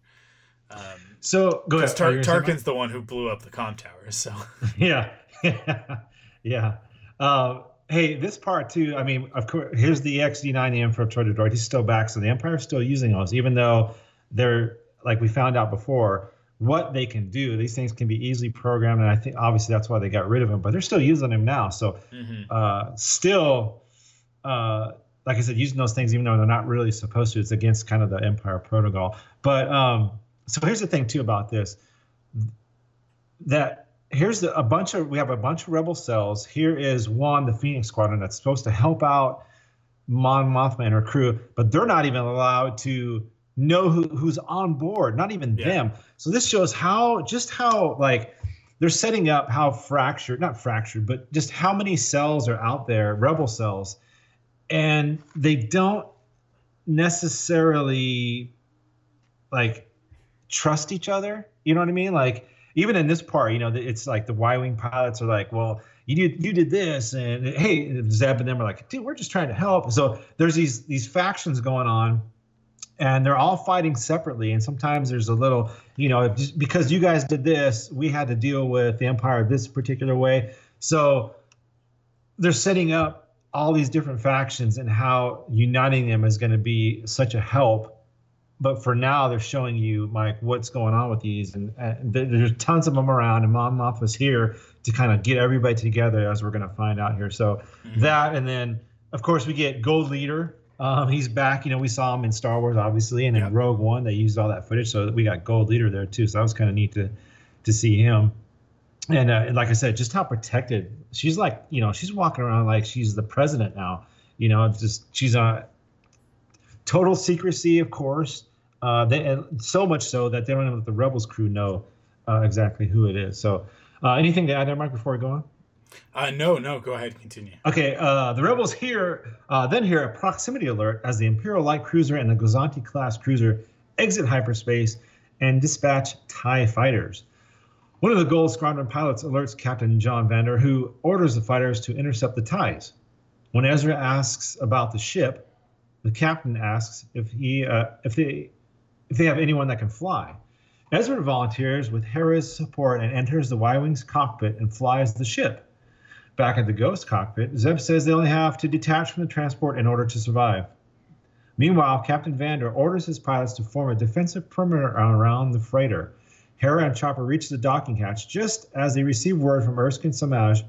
Um, so go ahead. Tar- Tarkin's the one who blew up the comm towers. So yeah, yeah, yeah. Uh, hey, this part too. I mean, of course, here's the X D nine, the infiltrator droid. He's still back, so the Empire's still using those, even though they're, like we found out before, what they can do. These things can be easily programmed, and I think obviously that's why they got rid of him. But they're still using him now. So mm-hmm. uh, still. Uh, like I said, using those things, even though they're not really supposed to, it's against kind of the Empire protocol. But um, so here's the thing too about this, that here's the, a bunch of, we have a bunch of rebel cells. Here is one, the Phoenix Squadron, that's supposed to help out Mon Mothma and her crew, but they're not even allowed to know who, who's on board, not even yeah. them. So this shows how, just how like they're setting up how fractured, not fractured, but just how many cells are out there, rebel cells, and they don't necessarily like trust each other. You know what I mean? Like even in this part, you know, it's like the Y-wing pilots are like, well, you did, you did this, and hey, Zeb and them are like, dude, we're just trying to help. So there's these these factions going on, and they're all fighting separately. And sometimes there's a little, you know, just because you guys did this, we had to deal with the Empire this particular way. So they're setting up all these different factions and how uniting them is going to be such a help. But for now, they're showing you, Mike, what's going on with these. And, and there's tons of them around. And Mon Mothma's here to kind of get everybody together, as we're going to find out here. So mm-hmm. that, and then, of course, we get Gold Leader. Um, he's back. You know, we saw him in Star Wars, obviously, and in yeah. Rogue One. They used all that footage. So we got Gold Leader there, too. So that was kind of neat to, to see him. And, uh, and like I said, just how protected. She's like, you know, she's walking around like she's the president now. You know, just she's on total secrecy, of course. Uh, they, and so much so that they don't even let the Rebels crew know uh, exactly who it is. So uh, anything to add there, Mark, before we go on? Uh, no, no, go ahead, continue. Okay, uh, the Rebels hear, uh, then hear a proximity alert as the Imperial Light Cruiser and the Gozanti-class cruiser exit hyperspace and dispatch TIE fighters. One of the Gold Squadron pilots alerts Captain John Vander, who orders the fighters to intercept the TIEs. When Ezra asks about the ship, the captain asks if he, uh, if they... if they have anyone that can fly. Ezra volunteers with Hera's support and enters the Y-Wing's cockpit and flies the ship. Back at the Ghost cockpit, Zeb says they only have to detach from the transport in order to survive. Meanwhile, Captain Vander orders his pilots to form a defensive perimeter around the freighter. Hera and Chopper reach the docking hatch just as they receive word from Erskine Samaj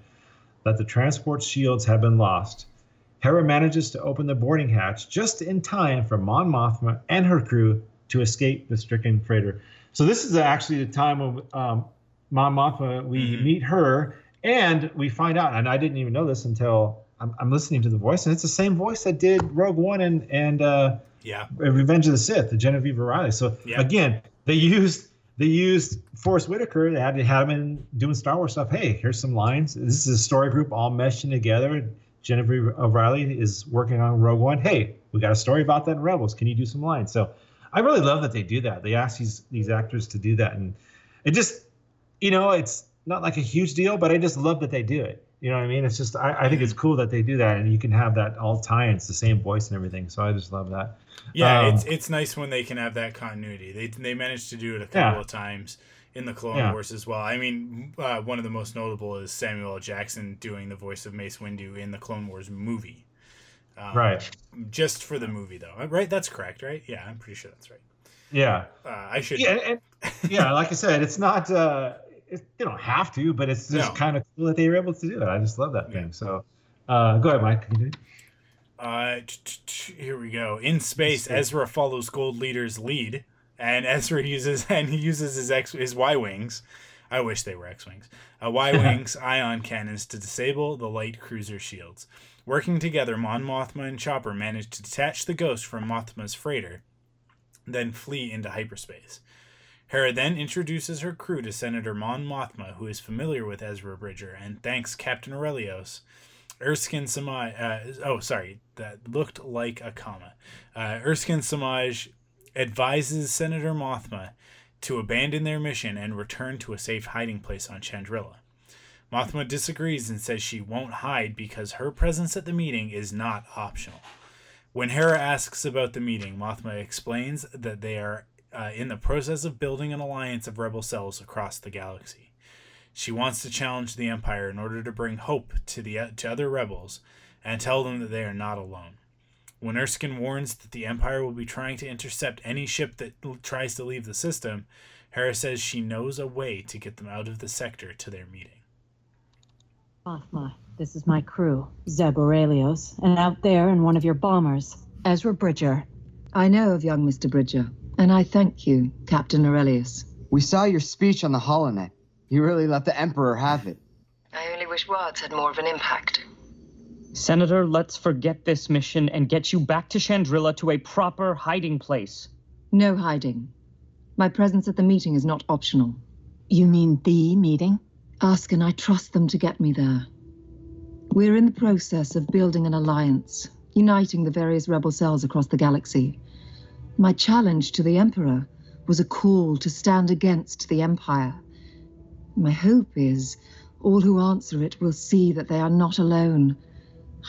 that the transport shields have been lost. Hera manages to open the boarding hatch just in time for Mon Mothma and her crew to escape the stricken freighter. So this is actually the time of um, Mon Mothma. We mm-hmm. meet her, and we find out, and I didn't even know this until I'm, I'm listening to the voice, and it's the same voice that did Rogue One and and uh, yeah, Revenge of the Sith, the Genevieve O'Reilly. So yeah. again, they used they used Forrest Whitaker. They had to have him doing Star Wars stuff. Hey, here's some lines. This is a story group all meshing together. Genevieve O'Reilly is working on Rogue One. Hey, we got a story about that in Rebels. Can you do some lines? So I really love that they do that. They ask these these actors to do that, and it just, you know, it's not like a huge deal, but I just love that they do it. You know what I mean? It's just, I, I think it's cool that they do that, and you can have that all tie in. It's the same voice and everything, so I just love that. Yeah, um, it's it's nice when they can have that continuity. They they managed to do it a couple yeah. of times in the Clone yeah. Wars as well. I mean, uh, one of the most notable is Samuel L. Jackson doing the voice of Mace Windu in the Clone Wars movie. Um, right. Just for the movie, though. Right? That's correct, right? Yeah, I'm pretty sure that's right. Yeah. Uh, I should. Yeah, and, yeah, like I said, it's not, uh, it, they don't have to, but it's just no. kind of cool that they were able to do that. I just love that yeah. thing. So uh, go ahead, Mike. Uh, here we go. In space, Ezra follows Gold Leader's lead, and Ezra uses, and he uses his X, his Y-Wings. I wish they were X-Wings. Uh, Y-Wings ion cannons to disable the light cruiser shields. Working together, Mon Mothma and Chopper manage to detach the Ghost from Mothma's freighter, then flee into hyperspace. Hera then introduces her crew to Senator Mon Mothma, who is familiar with Ezra Bridger, and thanks Captain Aurelios. Erskine Samaj... Uh, oh, sorry, that looked like a comma. Uh, Erskine Samaj advises Senator Mothma to abandon their mission and return to a safe hiding place on Chandrilla. Mothma disagrees and says she won't hide because her presence at the meeting is not optional. When Hera asks about the meeting, Mothma explains that they are uh, in the process of building an alliance of rebel cells across the galaxy. She wants to challenge the Empire in order to bring hope to the uh, to other rebels and tell them that they are not alone. When Erskine warns that the Empire will be trying to intercept any ship that l- tries to leave the system, Hera says she knows a way to get them out of the sector to their meeting. Mothma, this is my crew, Zeb Orelios, and out there in one of your bombers, Ezra Bridger. I know of young Mister Bridger, and I thank you, Captain Aurelius. We saw your speech on the holonet. You really let the Emperor have it. I only wish words had more of an impact. Senator, let's forget this mission and get you back to Chandrilla to a proper hiding place. No hiding. My presence at the meeting is not optional. You mean the meeting? Ask and I trust them to get me there. We're in the process of building an alliance, uniting the various rebel cells across the galaxy. My challenge to the Emperor was a call to stand against the Empire. My hope is all who answer it will see that they are not alone.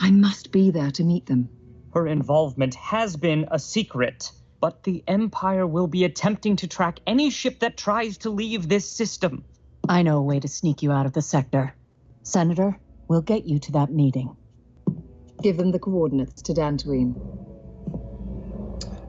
I must be there to meet them. Her involvement has been a secret, but the Empire will be attempting to track any ship that tries to leave this system. I know a way to sneak you out of the sector. Senator, we'll get you to that meeting. Give them the coordinates to Dantooine.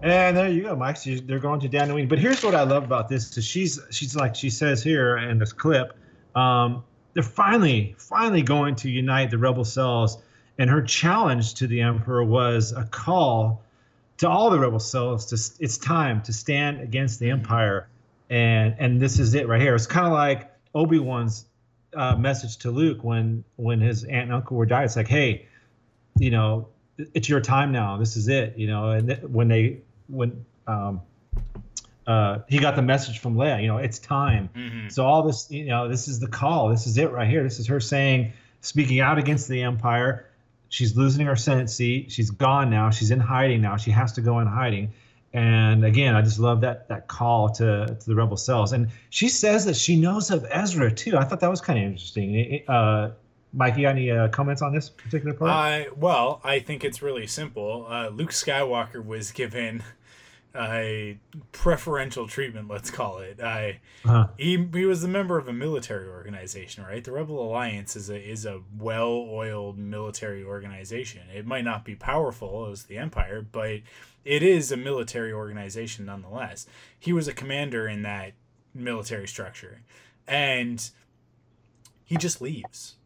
And there you go, Mike. They're going to Dantooine. But here's what I love about this. So she's, she's like she says here in this clip, um, they're finally, finally going to unite the rebel cells. And her challenge to the Emperor was a call to all the rebel cells. To, it's time to stand against the Empire. And, and this is it right here. It's kind of like Obi-Wan's uh, message to Luke when when his aunt and uncle were dying. It's like, hey, you know, it's your time now. This is it, you know. And th when they when um, uh, he got the message from Leia, you know, it's time. Mm-hmm. So all this, you know, this is the call. This is it right here. This is her saying, speaking out against the Empire. She's losing her Senate seat. She's gone now. She's in hiding now. She has to go in hiding. And again, I just love that that call to, to the rebel cells. And she says that she knows of Ezra, too. I thought that was kind of interesting. Uh, Mike, you got any uh, comments on this particular part? Uh, well, I think it's really simple. Uh, Luke Skywalker was given a preferential treatment, let's call it. Uh, uh-huh. he, he was a member of a military organization, right? The Rebel Alliance is a, is a well-oiled military organization. It might not be powerful as the Empire, but it is a military organization nonetheless. He was a commander in that military structure, and he just leaves,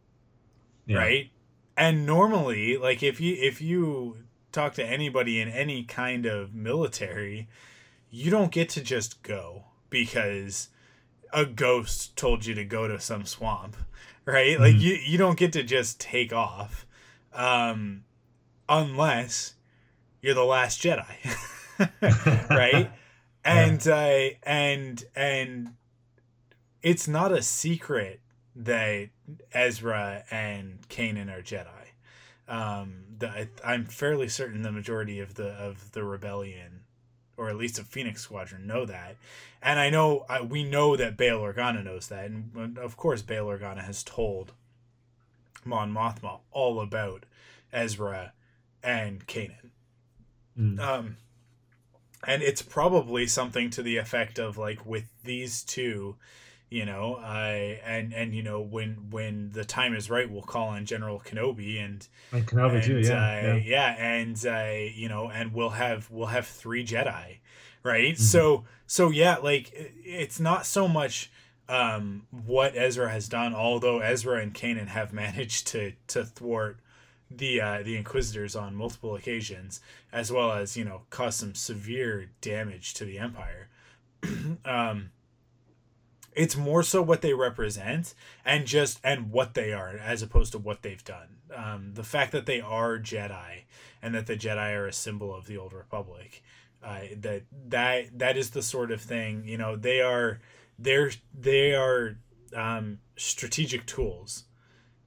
yeah. Right? And normally, like, if you if you talk to anybody in any kind of military, you don't get to just go because a ghost told you to go to some swamp, right? Mm-hmm. Like, you, you don't get to just take off um, unless you're the last Jedi, right? And uh, and and it's not a secret that Ezra and Kanan are Jedi. Um, the, I, I'm fairly certain the majority of the of the rebellion, or at least the Phoenix Squadron, know that. And I know I, we know that Bail Organa knows that, and of course Bail Organa has told Mon Mothma all about Ezra and Kanan. Mm. Um, and it's probably something to the effect of, like, with these two, you know, I uh, and and you know, when when the time is right, we'll call on General Kenobi and and Kenobi and, too, yeah, uh, yeah, yeah, and uh, you know, and we'll have we'll have three Jedi, right? Mm-hmm. So so yeah, like, it's not so much um what Ezra has done, although Ezra and Kanan have managed to to thwart the uh, the Inquisitors on multiple occasions, as well as, you know, cause some severe damage to the Empire. um, it's more so what they represent and just and what they are, as opposed to what they've done. Um, the fact that they are Jedi and that the Jedi are a symbol of the Old Republic, uh, that that that is the sort of thing, you know. They are they're they are um, strategic tools.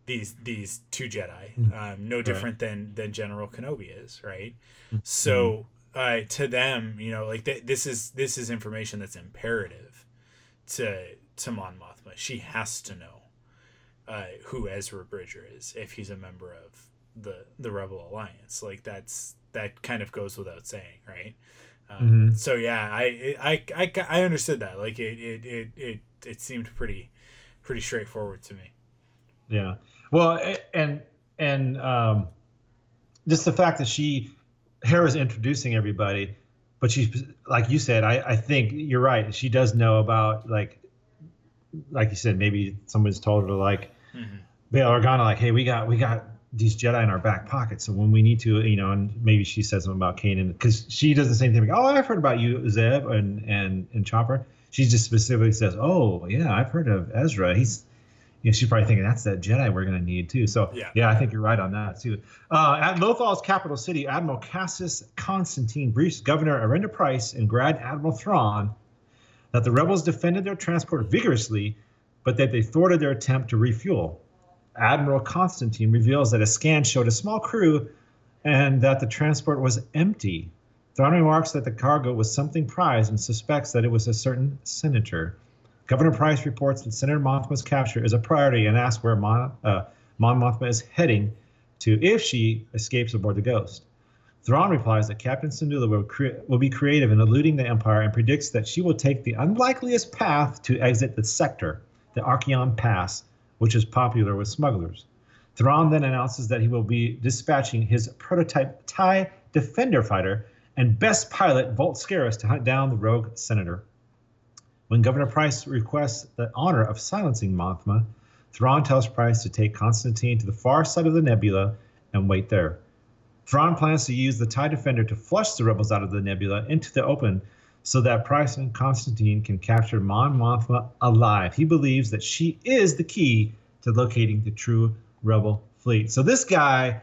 These these two Jedi, um, no different right. than than General Kenobi is, right? So uh, to them, you know, like th this is this is information that's imperative to to Mon Mothma. She has to know uh, who Ezra Bridger is if he's a member of the the Rebel Alliance. Like, that's that kind of goes without saying, right? Um, mm-hmm. So yeah, I I, I I understood that. Like, it it it it, it seemed pretty pretty straightforward to me. Yeah. Well, and and um, just the fact that she, Hera's introducing everybody, but she's, like you said, I, I think you're right. She does know about, like, like you said, maybe someone's told her, like, mm-hmm. Bail Organa, like, hey, we got we got these Jedi in our back pocket, so when we need to, you know, and maybe she says something about Kanan, because she does the same thing. Like, oh, I've heard about you, Zeb and and and Chopper. She just specifically says, oh, yeah, I've heard of Ezra. He's, you know, she's probably thinking that's that Jedi we're going to need, too. So, yeah. yeah, I think you're right on that, too. Uh, at Lothal's capital city, Admiral Cassus Constantine briefs Governor Arenda Price and Grand Admiral Thrawn that the rebels defended their transport vigorously, but that they thwarted their attempt to refuel. Admiral Constantine reveals that a scan showed a small crew and that the transport was empty. Thrawn remarks that the cargo was something prized and suspects that it was a certain senator. Governor Price reports that Senator Mothma's capture is a priority and asks where Mon, uh, Mon Mothma is heading to if she escapes aboard the Ghost. Thrawn replies that Captain Syndulla will, cre- will be creative in eluding the Empire and predicts that she will take the unlikeliest path to exit the sector, the Archeon Pass, which is popular with smugglers. Thrawn then announces that he will be dispatching his prototype TIE Defender fighter and best pilot Volscaris to hunt down the rogue senator. When Governor Price requests the honor of silencing Mothma, Thrawn tells Price to take Constantine to the far side of the nebula and wait there. Thrawn plans to use the TIE Defender to flush the rebels out of the nebula into the open so that Price and Constantine can capture Mon Mothma alive. He believes that she is the key to locating the true rebel fleet. So this guy...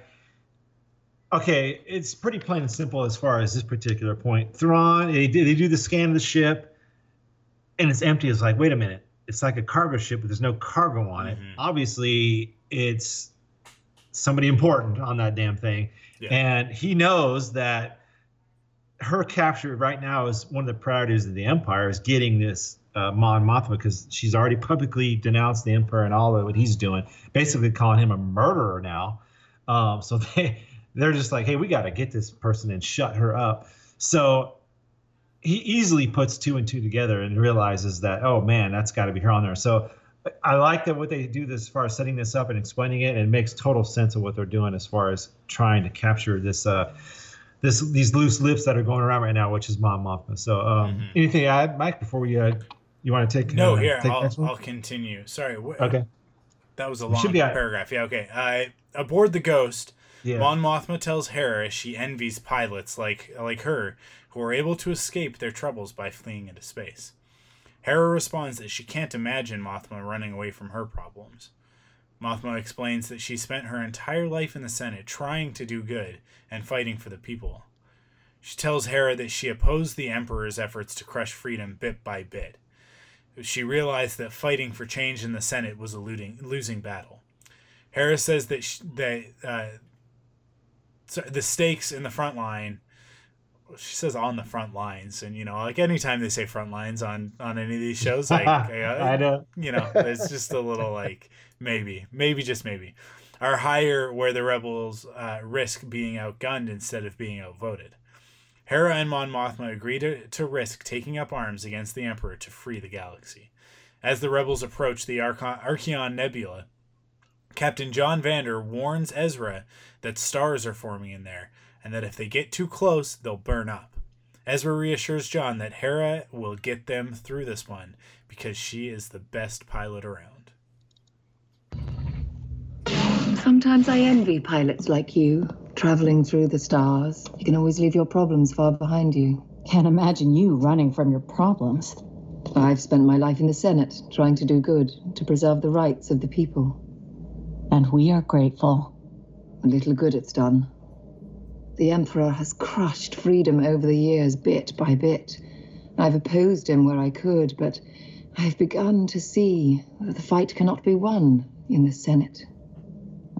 Okay, it's pretty plain and simple as far as this particular point. Thrawn, they do, they do the scan of the ship, and it's empty. It's like, wait a minute. It's like a cargo ship, but there's no cargo on it. Mm-hmm. Obviously, it's somebody important on that damn thing. Yeah. And he knows that her capture right now is one of the priorities of the Empire, is getting this uh, Mon Mothma, because she's already publicly denounced the Emperor and all of what he's doing, basically calling him a murderer now. Um, so they... They're just like, hey, we got to get this person and shut her up. So he easily puts two and two together and realizes that, oh, man, that's got to be her on there. So I like that what they do this as far as setting this up and explaining it. And it makes total sense of what they're doing as far as trying to capture this, uh, this these loose lips that are going around right now, which is Mon Mothma. So um, mm-hmm. anything to add, Mike, before we uh, you want to take? No, uh, here, take I'll, next one? I'll continue. Sorry. Wh- okay. That was a long paragraph. Yeah, okay. Uh, aboard the Ghost. Yeah. Mon Mothma tells Hera she envies pilots like like her who are able to escape their troubles by fleeing into space. Hera responds that she can't imagine Mothma running away from her problems. Mothma explains that she spent her entire life in the Senate trying to do good and fighting for the people. She tells Hera that she opposed the Emperor's efforts to crush freedom bit by bit. She realized that fighting for change in the Senate was a looting, losing battle. Hera says that she, that uh, So the stakes in the front line, she says on the front lines, and you know, like anytime they say front lines on, on any of these shows, like I, I know, you know, it's just a little like maybe, maybe just maybe, are higher where the rebels uh, risk being outgunned instead of being outvoted. Hera and Mon Mothma agree to, to risk taking up arms against the Emperor to free the galaxy. As the rebels approach the Archon, Archeon Nebula, Captain John Vander warns Ezra that stars are forming in there, and that if they get too close, they'll burn up. Ezra reassures John that Hera will get them through this one, because she is the best pilot around. Sometimes I envy pilots like you, traveling through the stars. You can always leave your problems far behind you. Can't imagine you running from your problems. I've spent my life in the Senate, trying to do good, to preserve the rights of the people. And we are grateful. A little good it's done. The Emperor has crushed freedom over the years, bit by bit. I've opposed him where I could, but I've begun to see that the fight cannot be won in the Senate.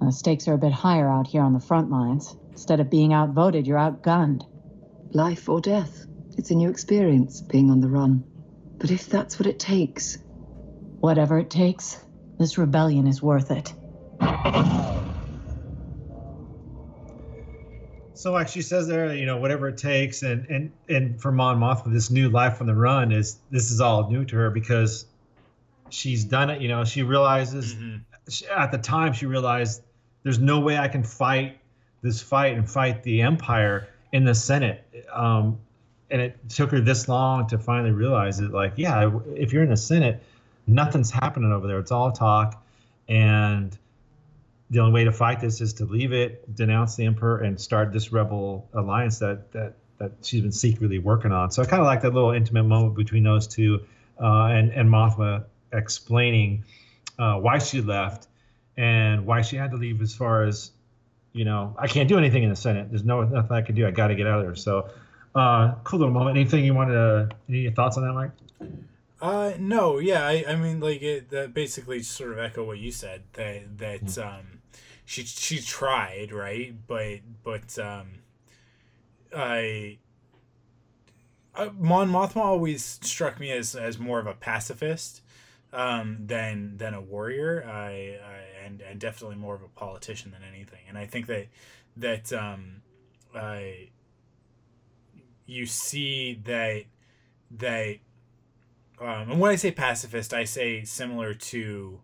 The stakes are a bit higher out here on the front lines. Instead of being outvoted, you're outgunned. Life or death. It's a new experience, being on the run. But if that's what it takes... Whatever it takes, this rebellion is worth it. So like she says there, you know, whatever it takes, and and and for Mon Mothma, this new life on the run is this is all new to her because she's done it. You know, she realizes mm-hmm. she, at the time she realized there's no way I can fight this fight and fight the Empire in the Senate. Um, and it took her this long to finally realize it. Like, yeah, if you're in the Senate, nothing's happening over there. It's all talk, and the only way to fight this is to leave it, denounce the Emperor, and start this rebel alliance that that that she's been secretly working on. So I kind of like that little intimate moment between those two, uh, and and Mothma explaining uh, why she left and why she had to leave. As far as, you know, I can't do anything in the Senate. There's no nothing I can do. I got to get out of there. So uh, cool little moment. Anything you wanted to? Any thoughts on that, Mike? Uh, no, yeah, I, I mean, like, it, that basically sort of echo what you said, that, that, mm. um, she, she tried, right, but, but, um, I, I, Mon Mothma always struck me as, as more of a pacifist, um, than, than a warrior, I, I and, and definitely more of a politician than anything, and I think that, that, um, I, you see that, that, Um, and when I say pacifist, I say similar to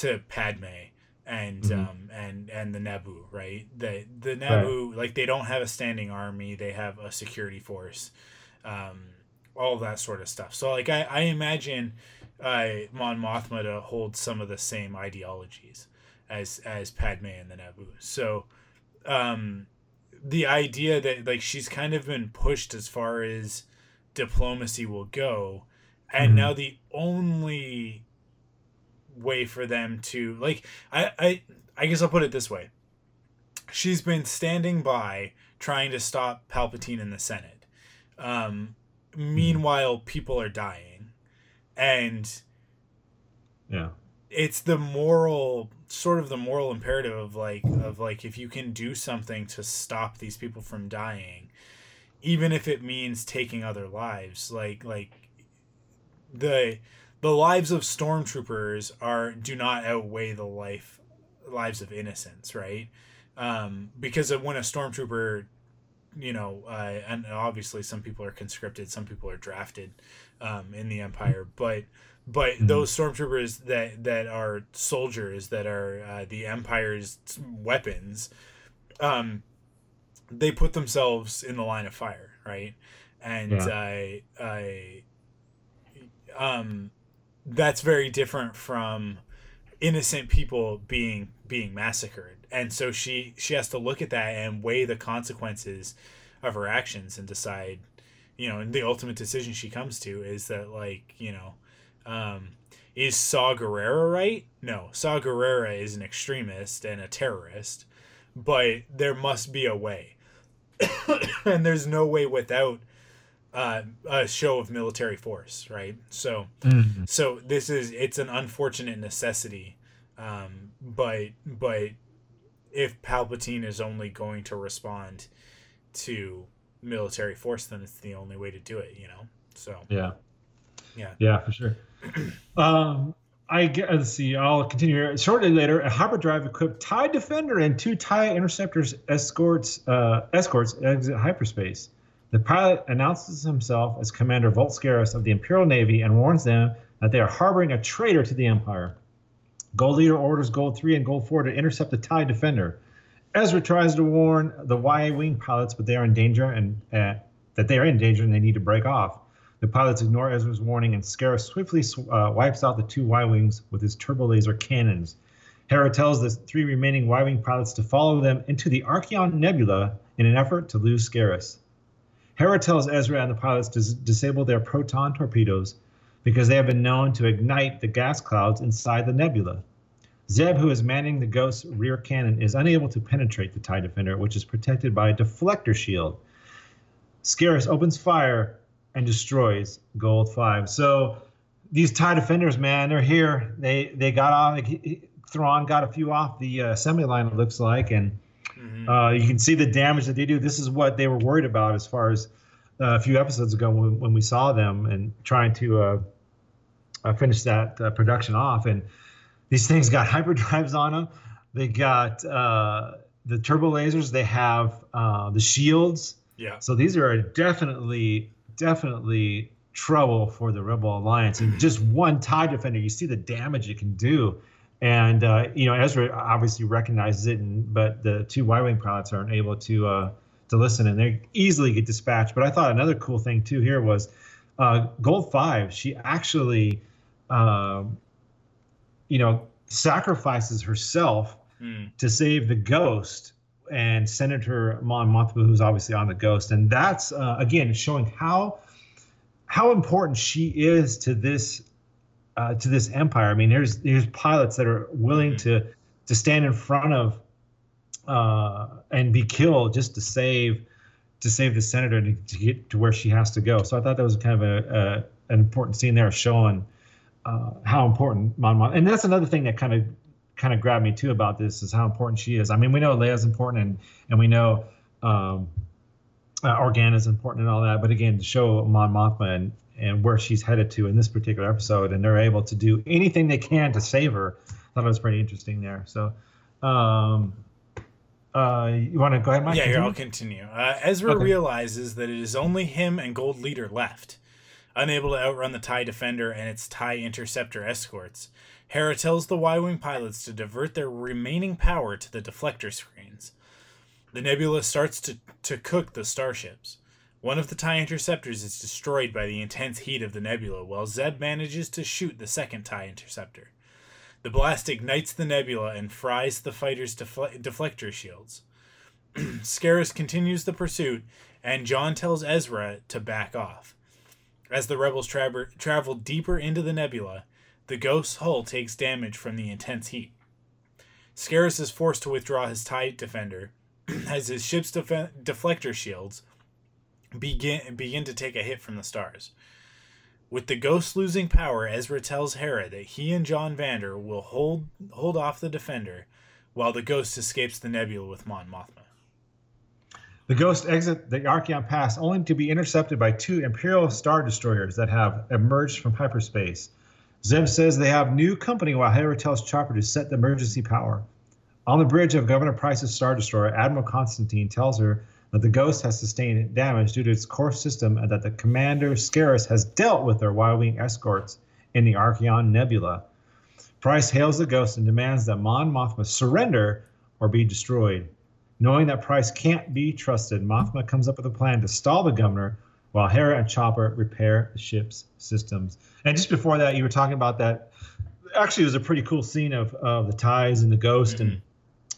to Padme and mm-hmm. um, and and the Naboo, right? The the Naboo, right. Like, they don't have a standing army; they have a security force, um, all that sort of stuff. So, like, I I imagine uh, Mon Mothma to hold some of the same ideologies as as Padme and the Naboo. So, um, the idea that, like, she's kind of been pushed as far as diplomacy will go. And now the only way for them to, like, I, I I guess I'll put it this way. She's been standing by trying to stop Palpatine in the Senate. Um, meanwhile, people are dying. And yeah, it's the moral, sort of the moral imperative of like, of like, if you can do something to stop these people from dying, even if it means taking other lives, like, like, the the lives of stormtroopers are do not outweigh the life lives of innocents, right? Um, because of when a stormtrooper, you know, uh, and obviously some people are conscripted, some people are drafted um, in the Empire, but but mm-hmm. those stormtroopers that that are soldiers that are uh, the Empire's weapons, um, they put themselves in the line of fire, right? And yeah. I I. Um, that's very different from innocent people being being massacred, and so she she has to look at that and weigh the consequences of her actions and decide, you know, and the ultimate decision she comes to is that, like, you know, um, is Saw Gerrera right? No, Saw Gerrera is an extremist and a terrorist, but there must be a way, and there's no way without. Uh, a show of military force, right? So, mm-hmm. so this is it's an unfortunate necessity, um, but but if Palpatine is only going to respond to military force, then it's the only way to do it, you know. So yeah, yeah, yeah, for sure. um, I let's see. I'll continue here shortly later. A hyperdrive-equipped TIE Defender and two TIE Interceptors escorts uh, escorts exit hyperspace. The pilot announces himself as Commander Volscaris of the Imperial Navy and warns them that they are harboring a traitor to the Empire. Gold Leader orders Gold three and Gold four to intercept the TIE Defender. Ezra tries to warn the Y-wing pilots, but they are in danger and uh, that they are in danger and they need to break off. The pilots ignore Ezra's warning, and Scaris swiftly sw- uh, wipes out the two Y-wings with his turbo laser cannons. Hera tells the three remaining Y-wing pilots to follow them into the Archeon Nebula in an effort to lose Scaris. Hera tells Ezra and the pilots to disable their proton torpedoes because they have been known to ignite the gas clouds inside the nebula. Zeb, who is manning the Ghost's rear cannon, is unable to penetrate the TIE Defender, which is protected by a deflector shield. Scaris opens fire and destroys Gold five. So these TIE Defenders, man, they're here. They they got off. Like, Thrawn got a few off the uh, assembly line, it looks like, and Uh, you can see the damage that they do. This is what they were worried about as far as uh, a few episodes ago when, when we saw them and trying to uh, uh, finish that uh, production off. And these things got hyperdrives on them. They got uh, the turbo lasers. They have uh, the shields. Yeah. So these are definitely, definitely trouble for the Rebel Alliance. And just one TIE Defender, you see the damage it can do. And, uh, you know, Ezra obviously recognizes it, and, but the two Y-wing pilots aren't able to uh, to listen, and they easily get dispatched. But I thought another cool thing, too, here was uh, Gold five, she actually, uh, you know, sacrifices herself mm. to save the Ghost and Senator Mon Mothma, who's obviously on the Ghost. And that's, uh, again, showing how how important she is to this uh, to this empire. I mean, there's there's pilots that are willing to to stand in front of uh, and be killed just to save to save the senator to, to get to where she has to go. So I thought that was kind of a, a an important scene there, showing uh, how important Mon Mothma. And that's another thing that kind of kind of grabbed me too about this, is how important she is. I mean, we know Leia's important, and and we know. Um, Uh, Organa is important and all that, but again, to show Mon Mothma and, and where she's headed to in this particular episode, and they're able to do anything they can to save her. I thought it was pretty interesting there. So, um, uh, you want to go ahead, Mike? Yeah, continue? I'll continue. Uh, Ezra okay. realizes that it is only him and Gold Leader left, unable to outrun the TIE Defender and its TIE Interceptor escorts. Hera tells the Y-Wing pilots to divert their remaining power to the deflector screens. The Nebula starts to, to cook the starships. One of the TIE Interceptors is destroyed by the intense heat of the Nebula, while Zeb manages to shoot the second TIE Interceptor. The blast ignites the Nebula and fries the fighter's defle- deflector shields. Scarus continues the pursuit, and John tells Ezra to back off. As the rebels tra- travel deeper into the Nebula, the Ghost's hull takes damage from the intense heat. Scarus is forced to withdraw his TIE Defender, as his ship's def- deflector shields begin begin to take a hit from the stars. With the Ghost losing power, Ezra tells Hera that he and John Vander will hold hold off the Defender while the Ghost escapes the Nebula with Mon Mothma. The Ghost exits the Archeon Pass only to be intercepted by two Imperial Star Destroyers that have emerged from hyperspace. Zeb says they have new company, while Hera tells Chopper to set the emergency power. On the bridge of Governor Price's Star Destroyer, Admiral Constantine tells her that the Ghost has sustained damage due to its core system, and that the Commander Scarus has dealt with their Y-Wing escorts in the Archeon Nebula. Price hails the Ghost and demands that Mon Mothma surrender or be destroyed. Knowing that Price can't be trusted, Mothma comes up with a plan to stall the Governor while Hera and Chopper repair the ship's systems. And just before that, you were talking about that. Actually, it was a pretty cool scene of, of the TIEs and the Ghost mm-hmm. and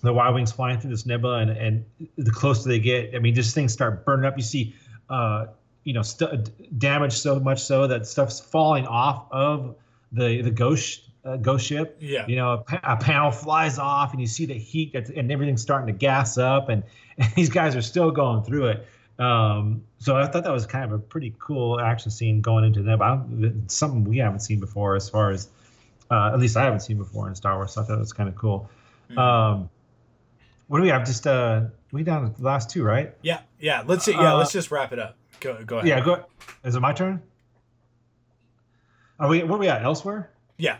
the Y-Wings flying through this nebula, and, and the closer they get, I mean, just things start burning up. You see, uh, you know, st- damage so much so that stuff's falling off of the the ghost uh, ghost ship. Yeah. You know, a, pa- a panel flies off, and you see the heat that's, and everything's starting to gas up, and, and these guys are still going through it. Um, so I thought that was kind of a pretty cool action scene going into them. I don't, something we haven't seen before, as far as uh, at least I haven't seen before in Star Wars. So I thought that was kind of cool. Mm-hmm. Um, What do we have? Just uh, we down to the last two, right? Yeah, yeah. Let's yeah. Uh, let's just wrap it up. Go, go ahead. Yeah, go. Is it my turn? Are we? Where are we at? Elsewhere? Yeah.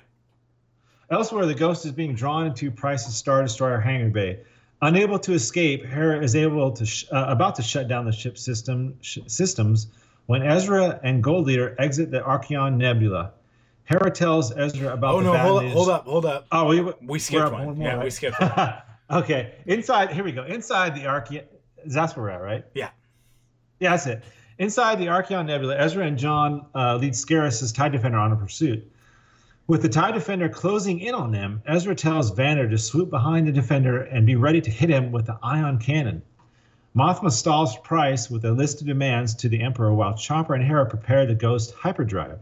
Elsewhere, the Ghost is being drawn into Price's Star Destroyer hangar bay. Unable to escape, Hera is able to sh- uh, about to shut down the ship system sh- systems when Ezra and Gold Leader exit the Archeon Nebula. Hera tells Ezra about. Oh the no! Hold up, hold up! Hold up! Oh, we we skipped one. one more, yeah, right? we skipped one. Okay, inside, here we go. Inside the Archeon, that's where we're at, right? Yeah. Yeah, that's it. Inside the Archeon Nebula, Ezra and John uh, lead Scarus's TIE Defender on a pursuit. With the TIE Defender closing in on them, Ezra tells Vander to swoop behind the Defender and be ready to hit him with the ion cannon. Mothma stalls Price with a list of demands to the Emperor, while Chopper and Hera prepare the Ghost hyperdrive.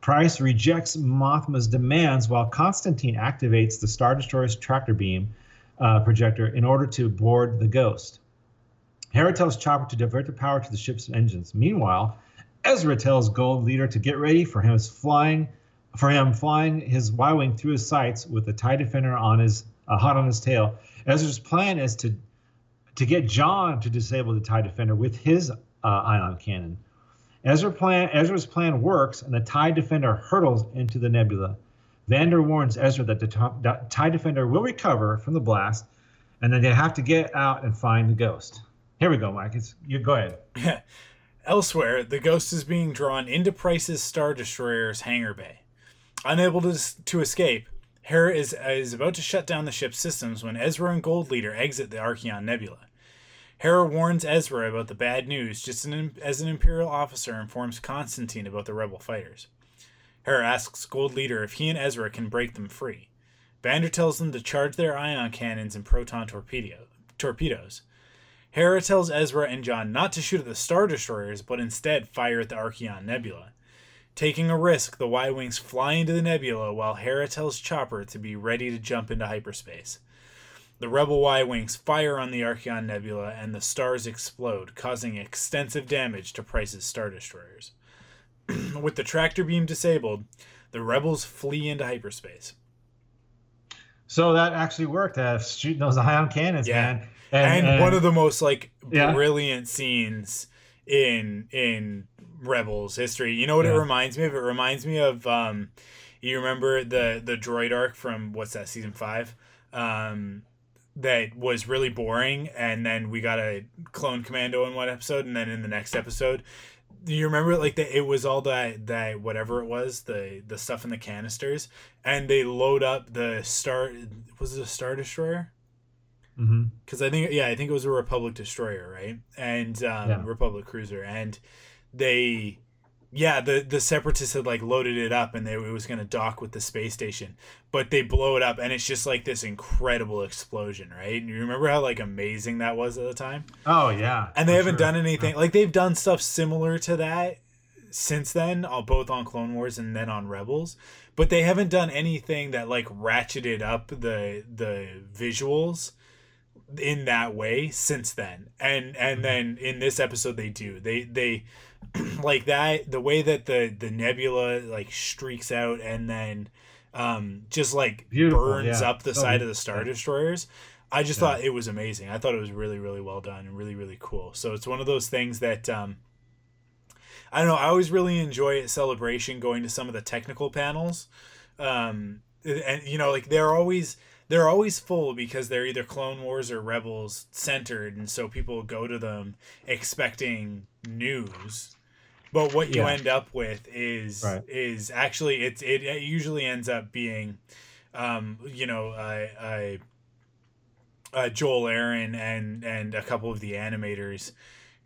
Price rejects Mothma's demands, while Constantine activates the Star Destroyer's tractor beam Uh, projector in order to board the Ghost. Hera tells Chopper to divert the power to the ship's engines. Meanwhile, Ezra tells Gold Leader to get ready for him flying, for him flying his Y-Wing through his sights with the TIE Defender on his uh, hot on his tail. Ezra's plan is to to get John to disable the TIE Defender with his uh, ion cannon. Ezra plan, Ezra's plan works, and the TIE Defender hurtles into the nebula. Vander warns Ezra that the TIE Defender will recover from the blast, and then they have to get out and find the Ghost. Here we go, Mike. It's you. Go ahead. Elsewhere, the Ghost is being drawn into Price's Star Destroyer's hangar bay. Unable to, to escape, Hera is, is about to shut down the ship's systems when Ezra and Gold Leader exit the Archeon Nebula. Hera warns Ezra about the bad news, just an, as an Imperial officer informs Constantine about the rebel fighters. Hera asks Gold Leader if he and Ezra can break them free. Vander tells them to charge their ion cannons and proton torpedo torpedoes. Hera tells Ezra and John not to shoot at the Star Destroyers, but instead fire at the Archeon Nebula. Taking a risk, the Y-Wings fly into the nebula while Hera tells Chopper to be ready to jump into hyperspace. The Rebel Y-Wings fire on the Archeon Nebula and the stars explode, causing extensive damage to Price's Star Destroyers. With the tractor beam disabled, the Rebels flee into hyperspace. So that actually worked, uh, shooting those ion cannons, yeah. man. And, and, and one of the most like yeah. brilliant scenes in in Rebels history. You know what yeah. it reminds me of? It reminds me of um, you remember the the droid arc from what's that season five? Um, that was really boring, and then we got a clone commando in one episode, and then in the next episode, you remember like that it was all that that whatever it was the the stuff in the canisters, and they load up the star was it a Star Destroyer? Because mm-hmm. I think, yeah, I think it was a Republic destroyer, right? And um, yeah. Republic cruiser, and they, yeah, the the Separatists had like loaded it up, and they it was gonna dock with the space station, but they blow it up, and it's just like this incredible explosion, right? And you remember how like amazing that was at the time? Oh yeah, and they haven't sure. done anything like they've done stuff similar to that since then, both on Clone Wars and then on Rebels, but they haven't done anything that like ratcheted up the the visuals in that way since then. And and then in this episode they do they they like that the way that the the nebula like streaks out and then um just like Beautiful, burns yeah. up the oh, side of the Star Destroyers. I just yeah. thought it was amazing. I thought it was really really well done and really really cool. So it's one of those things that um I don't know, I always really enjoy at Celebration going to some of the technical panels, um and you know like they're always They're always full because they're either Clone Wars or Rebels centered, and so people go to them expecting news. But what you yeah. end up with is right. is actually it's it, it usually ends up being, um, you know, I, I, uh, Joel Aaron and and a couple of the animators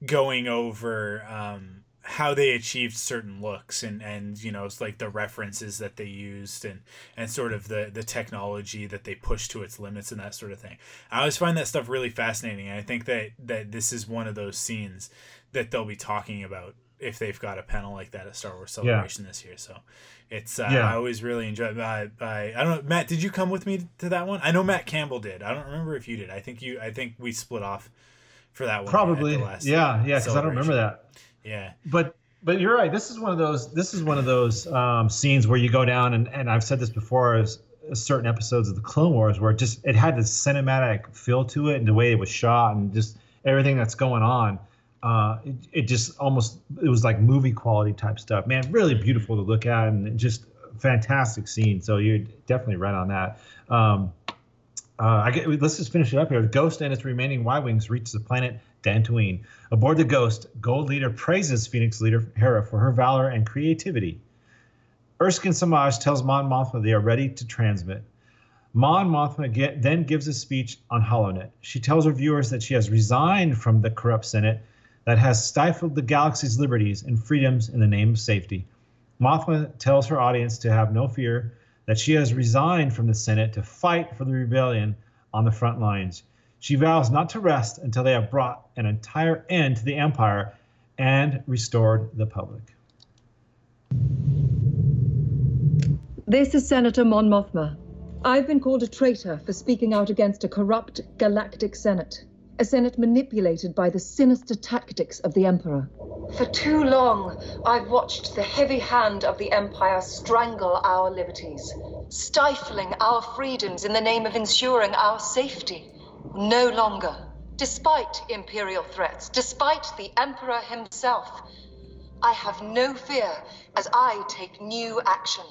going over um, how they achieved certain looks and, and, you know, it's like the references that they used and, and sort of the, the technology that they pushed to its limits and that sort of thing. I always find that stuff really fascinating. And I think that, that this is one of those scenes that they'll be talking about if they've got a panel like that at Star Wars Celebration yeah. this year. So it's, uh, yeah. I always really enjoy it. I, I, I don't know, Matt, did you come with me to that one? I know Matt Campbell did. I don't remember if you did. I think you, I think we split off for that one. Probably. Last yeah. Yeah. Cause I don't remember that. Yeah, but but you're right. This is one of those. This is one of those um, scenes where you go down, and, and I've said this before, as certain episodes of the Clone Wars where it just it had this cinematic feel to it, and the way it was shot, and just everything that's going on. Uh, it it just almost it was like movie quality type stuff. Man, really beautiful to look at, and just fantastic scene. So you're definitely right on that. Um, uh, I get, let's just finish it up here. Ghost and its remaining Y-Wings reach the planet Dantooine. Aboard the Ghost, Gold Leader praises Phoenix Leader Hera for her valor and creativity. Erskine Samaj tells Mon Mothma they are ready to transmit. Mon Mothma get, then gives a speech on HoloNet. She tells her viewers that she has resigned from the corrupt Senate that has stifled the galaxy's liberties and freedoms in the name of safety. Mothma tells her audience to have no fear, that she has resigned from the Senate to fight for the rebellion on the front lines. She vows not to rest until they have brought an entire end to the Empire and restored the public. This is Senator Mon Mothma. I've been called a traitor for speaking out against a corrupt galactic Senate, a Senate manipulated by the sinister tactics of the Emperor. For too long, I've watched the heavy hand of the Empire strangle our liberties, stifling our freedoms in the name of ensuring our safety. No longer, despite imperial threats, despite the Emperor himself, I have no fear as I take new action.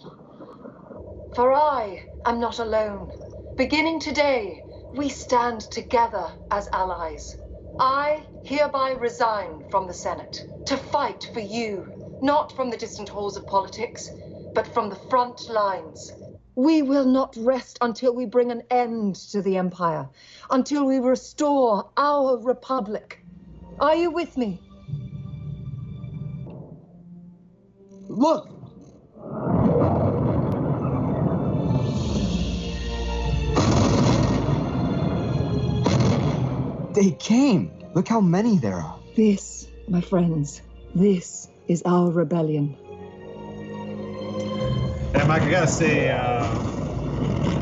For I am not alone. Beginning today, we stand together as allies. I hereby resign from the Senate to fight for you, not from the distant halls of politics, but from the front lines. We will not rest until we bring an end to the Empire, until we restore our Republic. Are you with me? Look! They came! Look how many there are. This, my friends, this is our rebellion. And Mike, I gotta say, uh,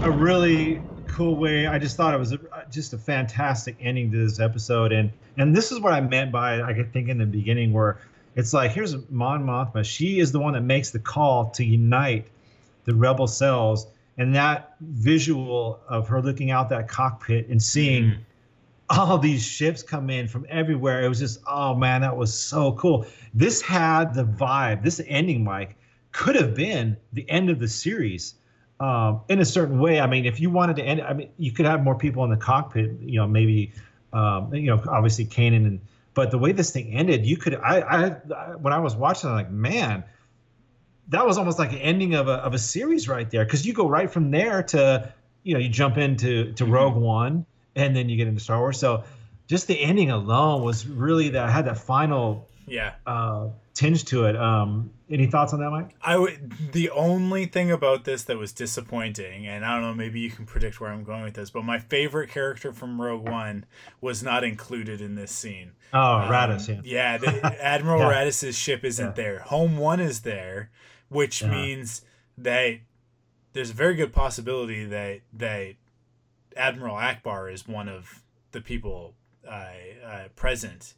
a really cool way. I just thought it was a, just a fantastic ending to this episode, and and this is what I meant by I think in the beginning, where it's like here's Mon Mothma. She is the one that makes the call to unite the rebel cells, and that visual of her looking out that cockpit and seeing. Mm. All these ships come in from everywhere. It was just, oh man, that was so cool. This had the vibe. This ending, Mike, could have been the end of the series um, in a certain way. I mean, if you wanted to end, I mean, you could have more people in the cockpit. You know, maybe, um, you know, obviously Kanan. And, but the way this thing ended, you could. I, I, I when I was watching, I'm like, man, that was almost like an ending of a of a series right there. Because you go right from there to, you know, you jump into to Rogue One. And then you get into Star Wars. So just the ending alone was really that had that final yeah uh, tinge to it. Um, any thoughts on that, Mike? I would, the only thing about this that was disappointing, and I don't know, maybe you can predict where I'm going with this, but my favorite character from Rogue One was not included in this scene. Oh, um, Radis, yeah. Yeah, the, Admiral yeah. Radis' ship isn't yeah. there. Home One is there, which yeah. means that there's a very good possibility that that Admiral Akbar is one of the people uh, uh, present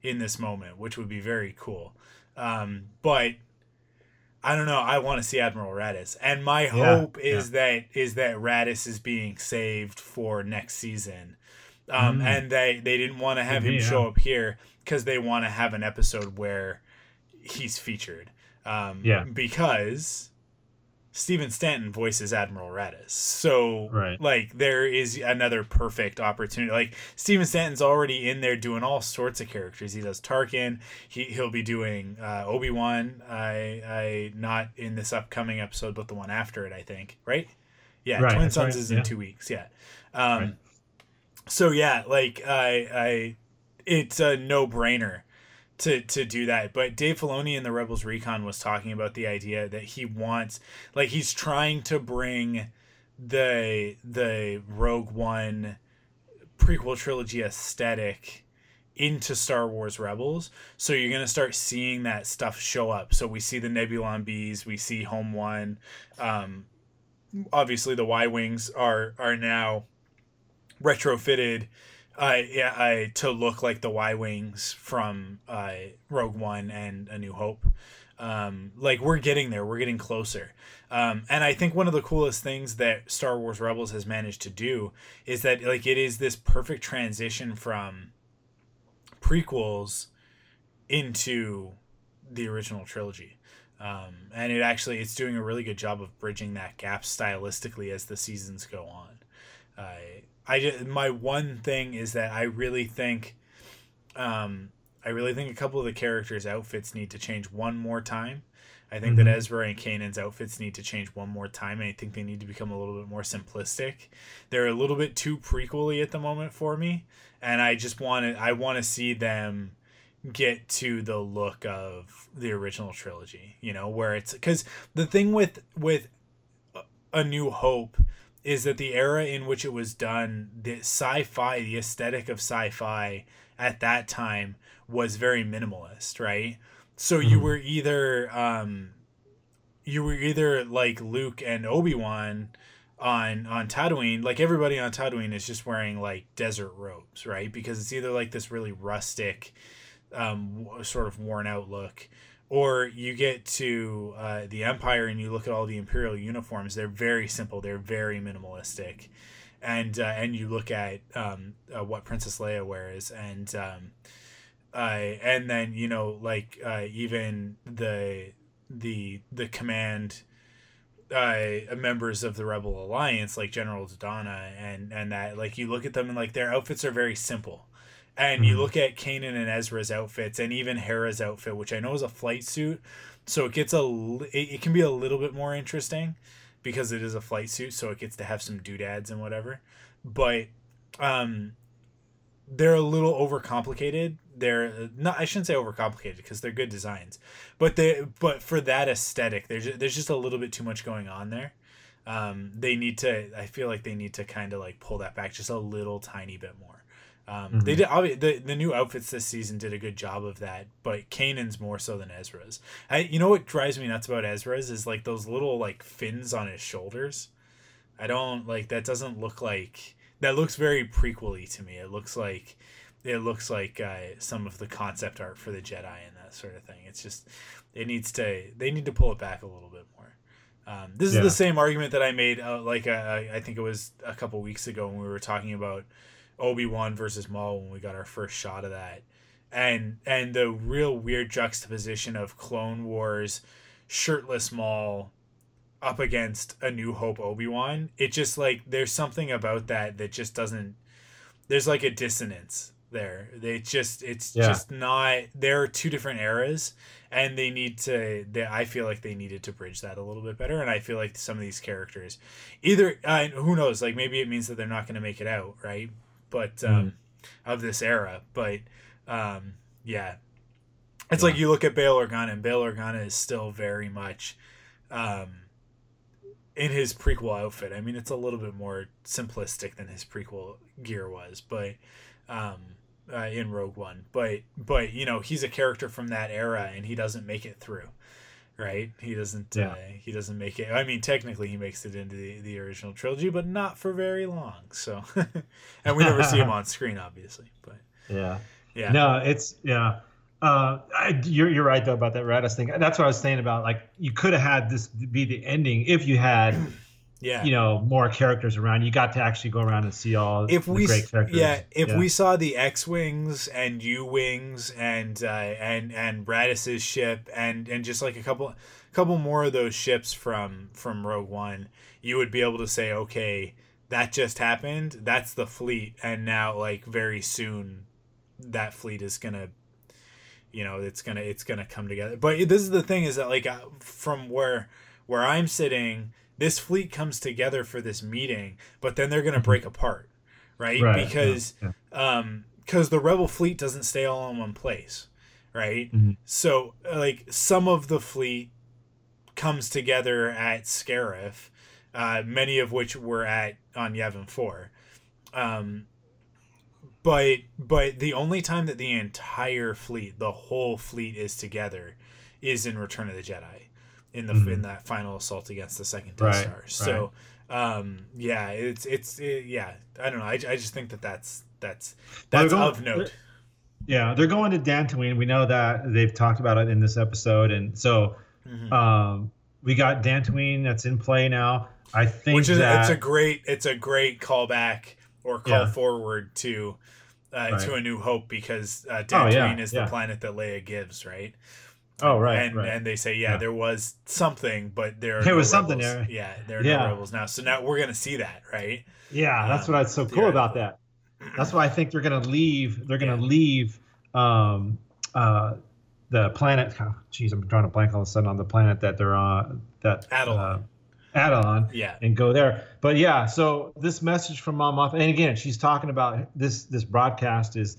in this moment, which would be very cool. Um, but I don't know. I want to see Admiral Radis, and my yeah, hope is yeah. that is that Radis is being saved for next season, um, mm. and they they didn't want to have yeah. him show up here because they want to have an episode where he's featured. Um, yeah, because. Steven Stanton voices Admiral Radis. So, right. like, there is another perfect opportunity. Like, Steven Stanton's already in there doing all sorts of characters. He does Tarkin. He, he'll be doing uh, Obi-Wan. I, I, not in this upcoming episode, but the one after it, I think. Right? Yeah, right. Twin Sons right. is in yeah. two weeks. Yeah. Um, right. So, yeah, like, I, I, it's a no-brainer. To, to do that. But Dave Filoni in the Rebels Recon was talking about the idea that he wants, like he's trying to bring the the Rogue One prequel trilogy aesthetic into Star Wars Rebels. So you're going to start seeing that stuff show up. So we see the Nebulon Bees, we see Home One. Um, obviously the Y-Wings are, are now retrofitted Uh, yeah, I, to look like the Y-Wings from uh, Rogue One and A New Hope. Um, like, we're getting there. We're getting closer. Um, and I think one of the coolest things that Star Wars Rebels has managed to do is that, like, it is this perfect transition from prequels into the original trilogy. Um, and it actually, it's doing a really good job of bridging that gap stylistically as the seasons go on. Uh, I just, my one thing is that I really think, um, I really think a couple of the characters' outfits need to change one more time. I think mm-hmm. that Ezra and Kanan's outfits need to change one more time, and I think they need to become a little bit more simplistic. They're a little bit too prequel-y at the moment for me, and I just want to I want to see them get to the look of the original trilogy. You know, where it's because the thing with with A New Hope. Is that the era in which it was done, the sci-fi, the aesthetic of sci-fi at that time was very minimalist, right? So mm-hmm. you were either um, you were either like Luke and Obi-Wan on on Tatooine, like everybody on Tatooine is just wearing like desert robes, right? Because it's either like this really rustic, um, sort of worn out look. Or you get to uh, the Empire and you look at all the Imperial uniforms. They're very simple. They're very minimalistic. And uh, and you look at um, uh, what Princess Leia wears. And um, uh, and then, you know, like uh, even the the the command uh, members of the Rebel Alliance, like General Dodonna and, and that, like you look at them and like their outfits are very simple. And you look at Kanan and Ezra's outfits and even Hera's outfit, which I know is a flight suit. So it gets a it, it can be a little bit more interesting because it is a flight suit. So it gets to have some doodads and whatever. But um, they're a little overcomplicated. They're not I shouldn't say overcomplicated because they're good designs. But they but for that aesthetic, there's just, there's just a little bit too much going on there. Um, they need to I feel like they need to kind of like pull that back just a little tiny bit more. Um, mm-hmm. They did the, the new outfits this season did a good job of that, but Kanan's more so than Ezra's. I, you know what drives me nuts about Ezra's is like those little like fins on his shoulders. I don't like that. Doesn't look like that. Looks very prequel-y to me. It looks like it looks like uh, some of the concept art for the Jedi and that sort of thing. It's just it needs to they need to pull it back a little bit more. Um, this yeah. is the same argument that I made. Uh, like uh, I think it was a couple weeks ago when we were talking about Obi-Wan versus Maul when we got our first shot of that, and and the real weird juxtaposition of Clone Wars shirtless Maul up against A New Hope Obi-Wan. It just like there's something about that that just doesn't, there's like a dissonance there. They just it's yeah. just not, there are two different eras and they need to they, I feel like they needed to bridge that a little bit better, and I feel like some of these characters either uh, who knows, like maybe it means that they're not going to make it out, right? But um, mm. of this era, but um, yeah, it's yeah. like you look at Bail Organa, and Bail Organa is still very much um, in his prequel outfit. I mean, it's a little bit more simplistic than his prequel gear was, but um, uh, in Rogue One, but but you know, he's a character from that era, and he doesn't make it through, right? He doesn't. Yeah. Uh, he doesn't make it. I mean, technically, he makes it into the, the original trilogy, but not for very long. So, and we never see him on screen, obviously. But yeah, yeah. No, it's yeah. Uh, I, you're you're right though about that Raddus thing. That's what I was saying about like you could have had this be the ending if you had, yeah, you know, more characters around. You got to actually go around and see all if the we, great characters. Yeah, if yeah. we saw the X-wings and U-wings and uh, and and Raddus's ship and and just like a couple a couple more of those ships from from Rogue One, you would be able to say, okay, that just happened. That's the fleet, and now like very soon, that fleet is gonna. You know, it's gonna it's gonna come together. But this is the thing: is that like from where where I'm sitting, this fleet comes together for this meeting, but then they're gonna break apart, right? right. Because yeah. Yeah. um, because the rebel fleet doesn't stay all in one place, right? Mm-hmm. So like some of the fleet comes together at Scarif, uh, many of which were at on Yavin Four. Um, But but the only time that the entire fleet, the whole fleet, is together, is in Return of the Jedi, in the mm-hmm. in that final assault against the second Death right, Star. Right. So, um, yeah, it's it's it, yeah. I don't know. I, I just think that that's that's that's going, of note. They're, yeah, they're going to Dantooine. We know that they've talked about it in this episode, and so mm-hmm. um, we got Dantooine that's in play now. I think which is that, it's a great it's a great callback. Or call yeah. forward to uh, right. to A New Hope, because uh, Dantooine oh, yeah, is the yeah. planet that Leia gives, right? Oh, right, and right. and they say, yeah, yeah, there was something, but there are there no was rebels. something there. Yeah, there are yeah. no rebels now, so now we're gonna see that, right? Yeah, that's um, what's so cool yeah. about that. That's why I think they're gonna leave. They're gonna yeah. leave um, uh, the planet. Oh, geez, I'm drawing a blank all of a sudden on the planet that they're on. That Adolf. add-on yeah. and go there. But yeah, so this message from Mon Mothma, and again, she's talking about this this broadcast is,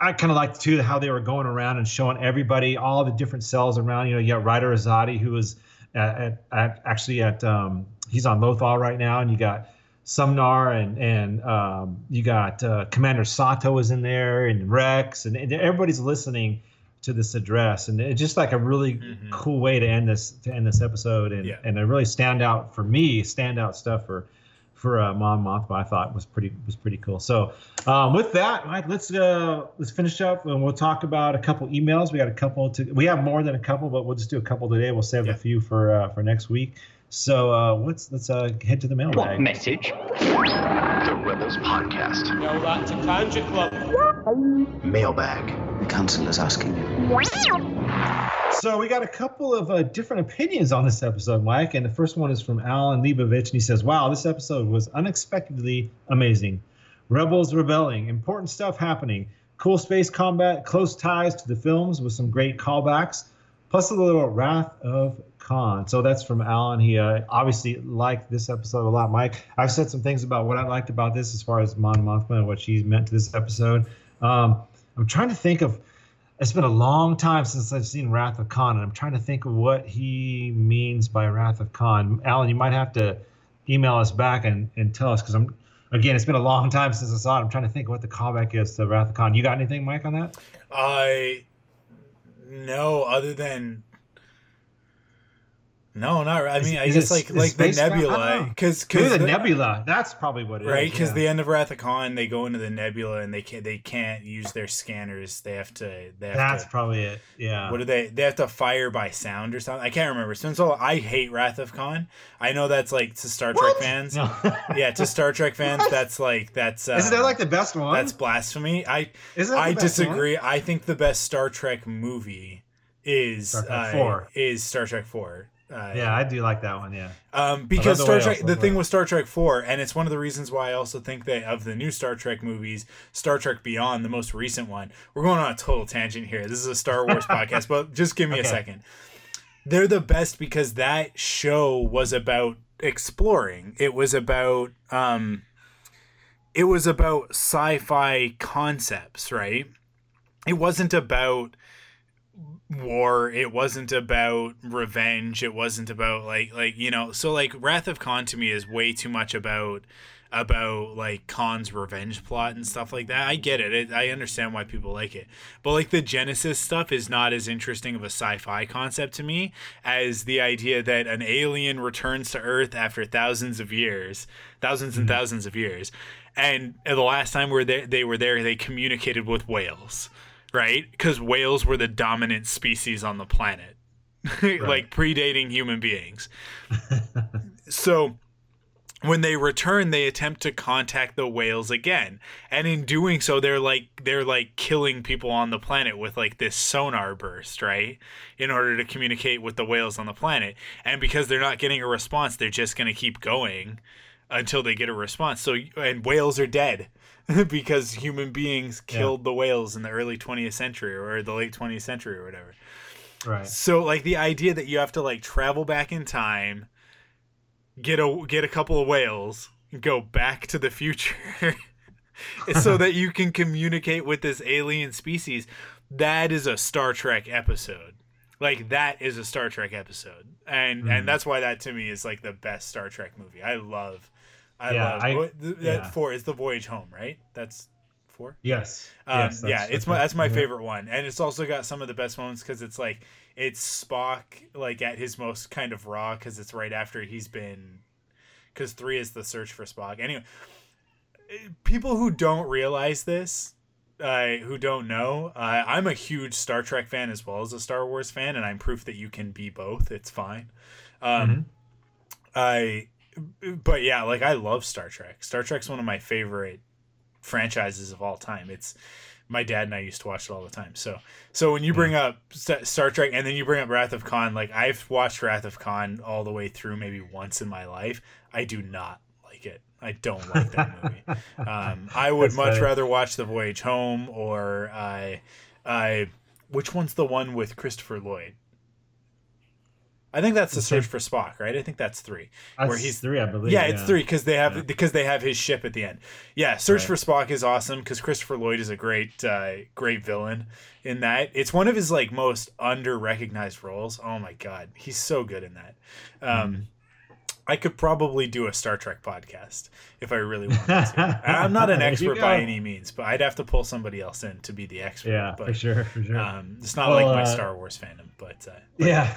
I kind of liked too how they were going around and showing everybody, all the different cells around, you know, you got Ryder Azadi, who is at, at, actually at, um, he's on Lothal right now, and you got Sumnar, and and um, you got uh, Commander Sato is in there, and Rex, and, and everybody's listening to this address, and it's just like a really mm-hmm. cool way to end this to end this episode, and yeah. and a really standout for me, standout stuff for for uh, Mon Mothma. I thought was pretty was pretty cool. So um, with that, Mike, let's uh, let's finish up, and we'll talk about a couple emails. We got a couple to we have more than a couple, but we'll just do a couple today. We'll save yeah. a few for uh, for next week. So uh, let's let's uh, head to the mailbag. What message? The Rebels Podcast. Yo, that's a Conjure Club. Mailbag. The council is asking you. So we got a couple of uh, different opinions on this episode, Mike. And the first one is from Alan Leibovich, and he says, wow, this episode was unexpectedly amazing. Rebels rebelling, important stuff happening, cool space combat, close ties to the films with some great callbacks, plus a little Wrath of Khan. So that's from Alan. He uh, obviously liked this episode a lot, Mike. I've said some things about what I liked about this as far as Mon Mothma and what she's meant to this episode. Um, I'm trying to think of, it's been a long time since I've seen Wrath of Khan, and I'm trying to think of what he means by Wrath of Khan. Alan, you might have to email us back and, and tell us, because I'm again, it's been a long time since I saw it. I'm trying to think what the callback is to Wrath of Khan. You got anything, Mike, on that? I uh, no, other than no, not. I mean, is, I is guess it, like like the nebula, because because the, the nebula. That's probably what it right? is, right? Because yeah. the end of Wrath of Khan, they go into the nebula and they can't they can't use their scanners. They have to. They have that's to, probably it. Yeah. What do they? They have to fire by sound or something. I can't remember. Since all I hate Wrath of Khan. I know that's like to Star Trek what? fans. No. yeah, to Star Trek fans, that's like that's. Uh, Isn't that like the best one? That's blasphemy. I Isn't that I the best disagree. One? I think the best Star Trek movie is Star Trek uh, Four. Is Star Trek Four. Uh, yeah, I do like that one. Yeah, um, because Star Trek. The thing with Star Trek four, and it's one of the reasons why I also think that of the new Star Trek movies, Star Trek Beyond, the most recent one. We're going on a total tangent here. This is a Star Wars podcast, but just give me okay. a second. They're the best because that show was about exploring. It was about, um, it was about sci-fi concepts, right? It wasn't about war. It wasn't about revenge. It wasn't about like like you know so like Wrath of Khan to me is way too much about about like Khan's revenge plot and stuff like that. I get it. it I understand why people like it, but like the Genesis stuff is not as interesting of a sci-fi concept to me as the idea that an alien returns to Earth after thousands of years thousands and mm-hmm. thousands of years, and the last time we're there they were there they communicated with whales. Right, because whales were the dominant species on the planet, right. like predating human beings. So when they return, they attempt to contact the whales again, and in doing so, they're like they're like killing people on the planet with like this sonar burst, right? In order to communicate with the whales on the planet, and because they're not getting a response, they're just gonna keep going until they get a response. So and whales are dead. Because human beings killed yeah. the whales in the early twentieth century or the late twentieth century or whatever. Right. So like the idea that you have to like travel back in time, get a get a couple of whales, and go back to the future so that you can communicate with this alien species. That is a Star Trek episode. Like that is a Star Trek episode. And mm-hmm. and that's why that to me is like the best Star Trek movie. I love I yeah, love I, what, th- yeah. that four is the Voyage Home, right? That's four. Yes. Um, yes yeah, it's my that's my yeah. favorite one, and it's also got some of the best moments because it's like it's Spock like at his most kind of raw because it's right after he's been because three is the search for Spock. Anyway, people who don't realize this, uh, who don't know, uh, I'm a huge Star Trek fan as well as a Star Wars fan, and I'm proof that you can be both. It's fine. Um, mm-hmm. I. But yeah, like I love Star Trek. Star Trek's one of my favorite franchises of all time. It's my dad and I used to watch it all the time. So, so when you bring yeah. up Star Trek and then you bring up Wrath of Khan, like I've watched Wrath of Khan all the way through maybe once in my life. I do not like it. I don't like that movie. Um, I would That's much funny. rather watch The Voyage Home or I, I. Which one's the one with Christopher Lloyd? I think that's the search for Spock, right? I think that's three. That's where he's three, I believe. Yeah, it's yeah. three because they have yeah. because they have his ship at the end. Yeah, search right. for Spock is awesome because Christopher Lloyd is a great, uh, great villain in that. It's one of his like most under-recognized roles. Oh my god, he's so good in that. Um, mm-hmm. I could probably do a Star Trek podcast if I really wanted to. I'm not an expert by any means, but I'd have to pull somebody else in to be the expert. Yeah, but, for sure, for sure. Um, it's not well, like my uh, Star Wars fandom, but, uh, but yeah.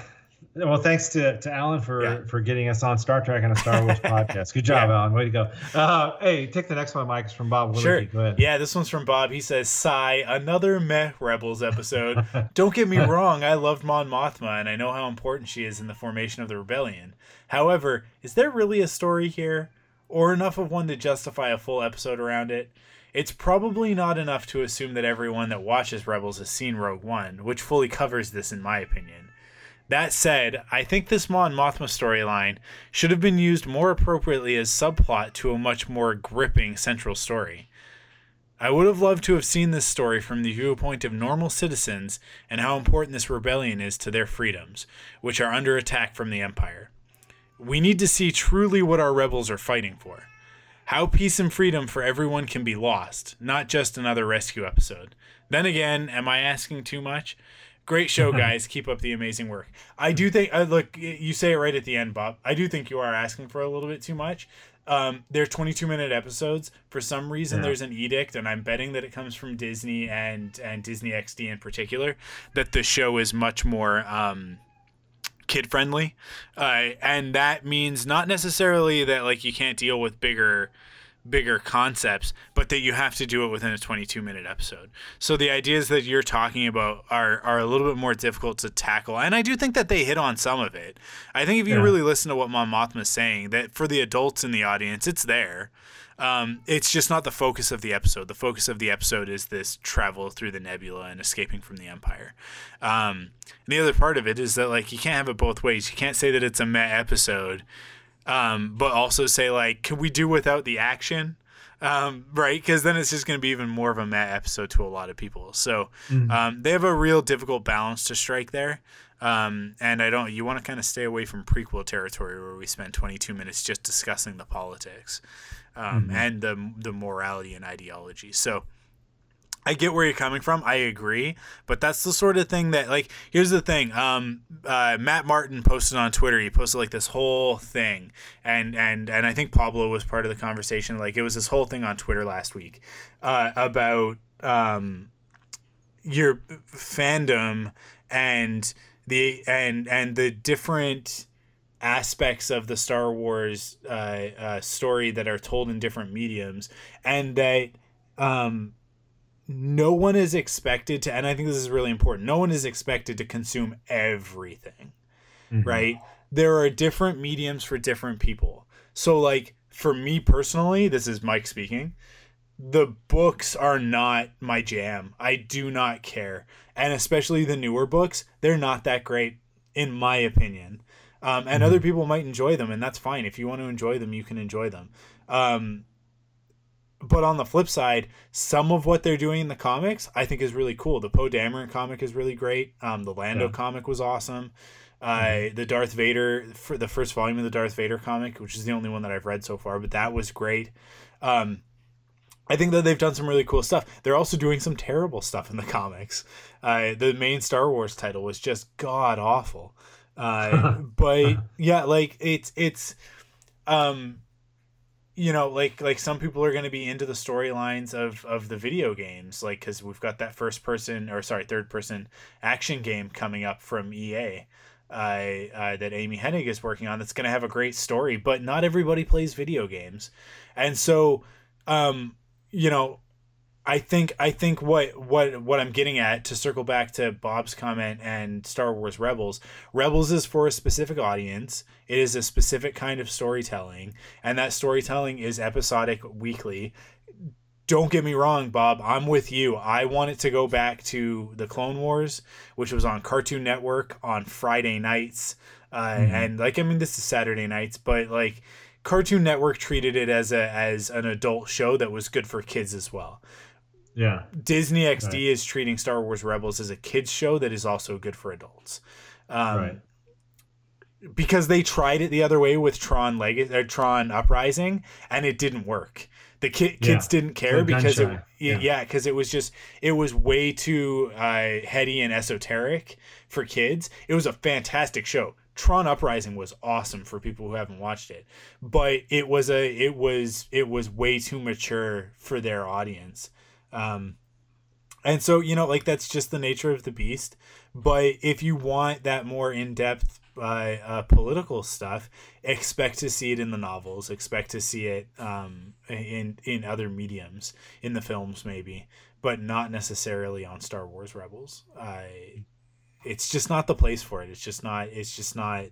Well, thanks to, to Alan for, yeah. for getting us on Star Trek and a Star Wars podcast. Good job, yeah. Alan. Way to go. Uh, hey, take the next one, Mike. It's from Bob. Sure. Go ahead. Yeah, this one's from Bob. He says, sigh, another meh Rebels episode. Don't get me wrong. I loved Mon Mothma, and I know how important she is in the formation of the rebellion. However, is there really a story here or enough of one to justify a full episode around it? It's probably not enough to assume that everyone that watches Rebels has seen Rogue One, which fully covers this in my opinion. That said, I think this Mon Mothma storyline should have been used more appropriately as subplot to a much more gripping central story. I would have loved to have seen this story from the viewpoint of normal citizens and how important this rebellion is to their freedoms, which are under attack from the Empire. We need to see truly what our rebels are fighting for. How peace and freedom for everyone can be lost, not just another rescue episode. Then again, am I asking too much? Great show, guys. Keep up the amazing work. I do think, uh, look, you say it right at the end, Bob. I do think you are asking for a little bit too much. Um, they're twenty-two minute episodes. For some reason, yeah. there's an edict, and I'm betting that it comes from Disney and, and Disney X D in particular, that the show is much more um, kid-friendly. Uh, and that means not necessarily that like you can't deal with bigger bigger concepts, but that you have to do it within a twenty-two minute episode. So the ideas that you're talking about are are a little bit more difficult to tackle, and I do think that they hit on some of it. I think if you yeah. really listen to what Mon Mothma is saying, that for the adults in the audience, it's there. Um, it's just not the focus of the episode. The focus of the episode is this travel through the nebula and escaping from the Empire. Um, and the other part of it is that like you can't have it both ways. You can't say that it's a meh episode, Um, but also say like, can we do without the action? Um, right. Because then it's just going to be even more of a meh episode to a lot of people. So mm-hmm. um, they have a real difficult balance to strike there. Um, and I don't, you want to kind of stay away from prequel territory where we spend twenty-two minutes just discussing the politics um, mm-hmm. and the, the morality and ideology. So I get where you're coming from. I agree. But that's the sort of thing that, like, here's the thing. Um, uh, Matt Martin posted on Twitter. He posted, like, this whole thing. And, and, and I think Pablo was part of the conversation. Like, it was this whole thing on Twitter last week uh, about um, your fandom and the and and the different aspects of the Star Wars uh, uh, story that are told in different mediums. And that... Um, no one is expected to, and I think this is really important, no one is expected to consume everything, mm-hmm. right? There are different mediums for different people. So, like, for me personally, this is Mike speaking, the books are not my jam. I do not care. And especially the newer books, they're not that great, in my opinion. Um, and mm-hmm. other people might enjoy them, and that's fine. If you want to enjoy them, you can enjoy them. Um, But on the flip side, some of what they're doing in the comics, I think, is really cool. The Poe Dameron comic is really great. Um, the Lando yeah. comic was awesome. Uh, mm-hmm. The Darth Vader, for the first volume of the Darth Vader comic, which is the only one that I've read so far, but that was great. Um, I think that they've done some really cool stuff. They're also doing some terrible stuff in the comics. Uh, the main Star Wars title was just god awful. Uh, but yeah, like it's it's. Um, You know, like like some people are going to be into the storylines of, of the video games, like because we've got that first person or sorry, third person action game coming up from E A uh, uh, that Amy Hennig is working on. That's going to have a great story, but not everybody plays video games. And so, um, you know, I think I think what what what I'm getting at, to circle back to Bob's comment and Star Wars Rebels, Rebels is for a specific audience. It is a specific kind of storytelling, and that storytelling is episodic weekly. Don't get me wrong, Bob. I'm with you. I want it to go back to the Clone Wars, which was on Cartoon Network on Friday nights. Uh, mm-hmm. And like, I mean, this is Saturday nights, but like Cartoon Network treated it as a as an adult show that was good for kids as well. Yeah. Disney X D right. is treating Star Wars Rebels as a kids show that is also good for adults. Um, right. Because they tried it the other way with Tron Legacy, or Tron Uprising, and it didn't work. The ki- yeah. kids didn't care They're because it, it, yeah, because yeah, it was just it was way too uh, heady and esoteric for kids. It was a fantastic show. Tron Uprising was awesome for people who haven't watched it, but it was a it was it was way too mature for their audience. Um, and so, you know, like that's just the nature of the beast. But if you want that more in-depth uh, uh, political stuff, expect to see it in the novels, expect to see it um, in, in other mediums, in the films maybe, but not necessarily on Star Wars Rebels. I, it's just not the place for it. It's just not, it's just not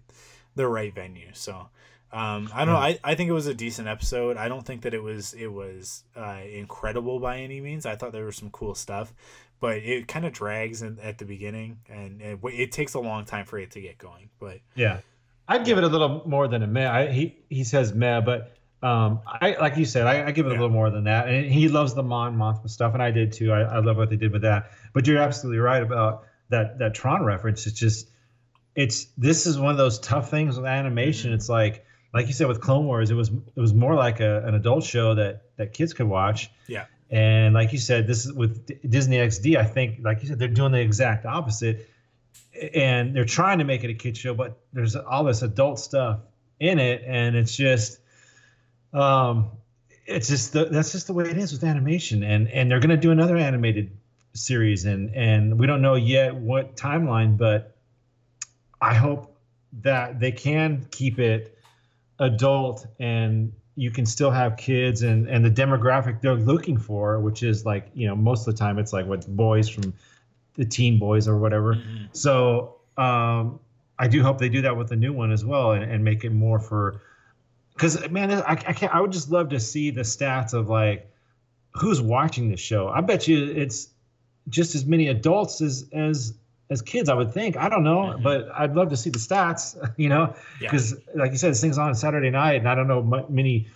the right venue. So, Um, I don't know. I, I think it was a decent episode. I don't think that it was it was uh, incredible by any means. I thought there was some cool stuff, but it kind of drags in, at the beginning, and it, it takes a long time for it to get going. But yeah, I'd give it a little more than a meh. I, he he says meh, but um, I like you said, I, I give it yeah. a little more than that. And he loves the Mon Mothma stuff, and I did too. I, I love what they did with that. But you're absolutely right about that that Tron reference. It's just it's this is one of those tough things with animation. Mm-hmm. It's like. Like you said with Clone Wars, it was it was more like a, an adult show that, that kids could watch. Yeah. And like you said, this is with D- Disney X D. I think, like you said, they're doing the exact opposite, and they're trying to make it a kids show, but there's all this adult stuff in it, and it's just Um, it's just the, that's just the way it is with animation, and and they're going to do another animated series, and and we don't know yet what timeline, but I hope that they can keep it adult and you can still have kids and, and the demographic they're looking for, which is like, you know, most of the time it's like what boys from the Teen Boys or whatever. Mm-hmm. So um, I do hope they do that with the new one as well, and, and make it more for, because man, I, I can't, I would just love to see the stats of like, who's watching this show. I bet you it's just as many adults as, as, as kids, I would think. I don't know, mm-hmm. but I'd love to see the stats, you know, because yeah. like you said, this thing's on Saturday night, and I don't know many,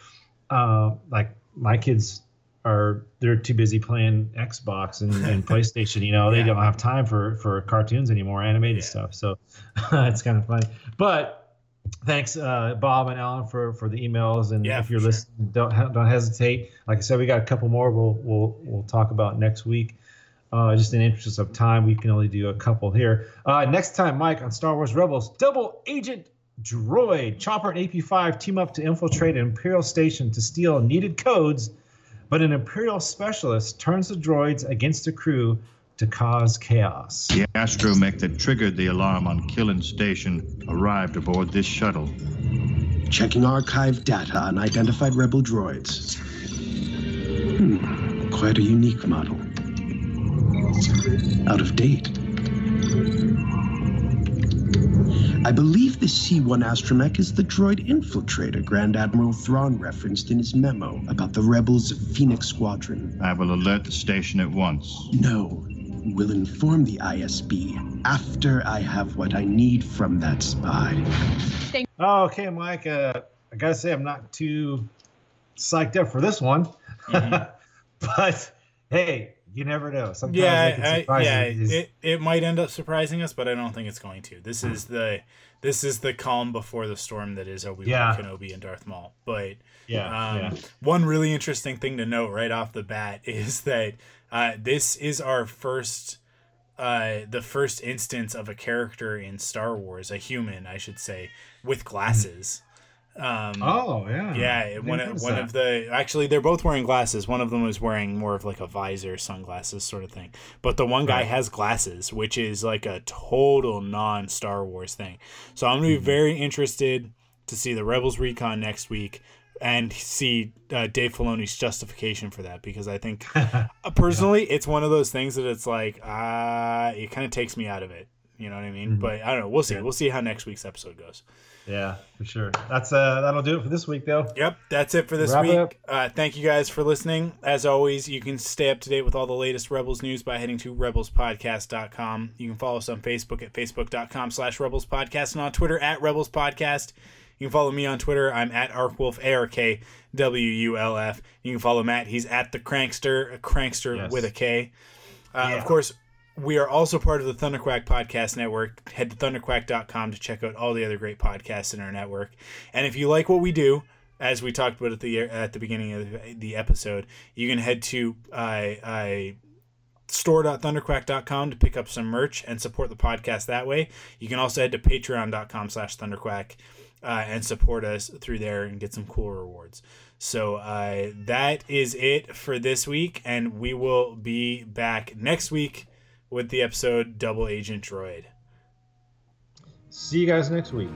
uh, like my kids are, they're too busy playing Xbox and, and PlayStation, you know, yeah. they don't have time for, for cartoons anymore, animated yeah. stuff. So it's kind of funny, but thanks, uh, Bob and Alan for, for the emails. And yeah, if you're sure. listening, don't, don't hesitate. Like I said, we got a couple more we'll, we'll, we'll talk about next week. Uh, just in the interest of time, we can only do a couple here. Uh, next time, Mike, on Star Wars Rebels, double agent droid Chopper and A P five team up to infiltrate an Imperial station to steal needed codes, but an Imperial specialist turns the droids against the crew to cause chaos. The astromech that triggered the alarm on Killen Station arrived aboard this shuttle. Checking archived data on identified Rebel droids. Hmm, quite a unique model. Out of date. I believe the C one astromech is the droid infiltrator Grand Admiral Thrawn referenced in his memo about the rebels of Phoenix Squadron. I will alert the station at once. No, we'll inform the I S B after I have what I need from that spy. Oh, okay, Mike. Uh, I gotta say, I'm not too psyched up for this one, mm-hmm. but hey. You never know. Sometimes yeah, they can I, yeah, it, it might end up surprising us, but I don't think it's going to. This is the this is the calm before the storm that is Obi-Wan yeah. Kenobi and Darth Maul. But yeah, um, yeah. one really interesting thing to note right off the bat is that uh, this is our first, uh, the first instance of a character in Star Wars, a human, I should say, with glasses. Mm-hmm. Um, oh yeah, yeah. One of, one of the actually, they're both wearing glasses. One of them is wearing more of like a visor, sunglasses sort of thing. But the one guy right. has glasses, which is like a total non-Star Wars thing. So I'm gonna be mm-hmm. very interested to see the Rebels Recon next week and see uh, Dave Filoni's justification for that, because I think uh, personally, yeah. it's one of those things that it's like ah, uh, it kind of takes me out of it. You know what I mean? Mm-hmm. But I don't know. We'll see. Yeah. We'll see how next week's episode goes. Yeah, for sure. That's uh, that'll do it for this week, though. Yep, that's it for this Wrap week. Uh, thank you guys for listening. As always, you can stay up to date with all the latest Rebels news by heading to rebels podcast dot com. You can follow us on Facebook at facebook dot com slash rebels podcast and on Twitter at Rebels Podcast. You can follow me on Twitter. I'm at Arkwulf, A R K W U L F. You can follow Matt. He's at the Crankster, a Crankster yes. with a K. Uh, yeah. Of course. We are also part of the Thunderquack Podcast Network. Head to thunderquack dot com to check out all the other great podcasts in our network. And if you like what we do, as we talked about at the at the beginning of the episode, you can head to uh, uh, store dot thunderquack dot com to pick up some merch and support the podcast that way. You can also head to patreon dot com slash thunderquack uh, and support us through there and get some cool rewards. So uh, that is it for this week, and we will be back next week with the episode Double Agent Droid. See you guys next week.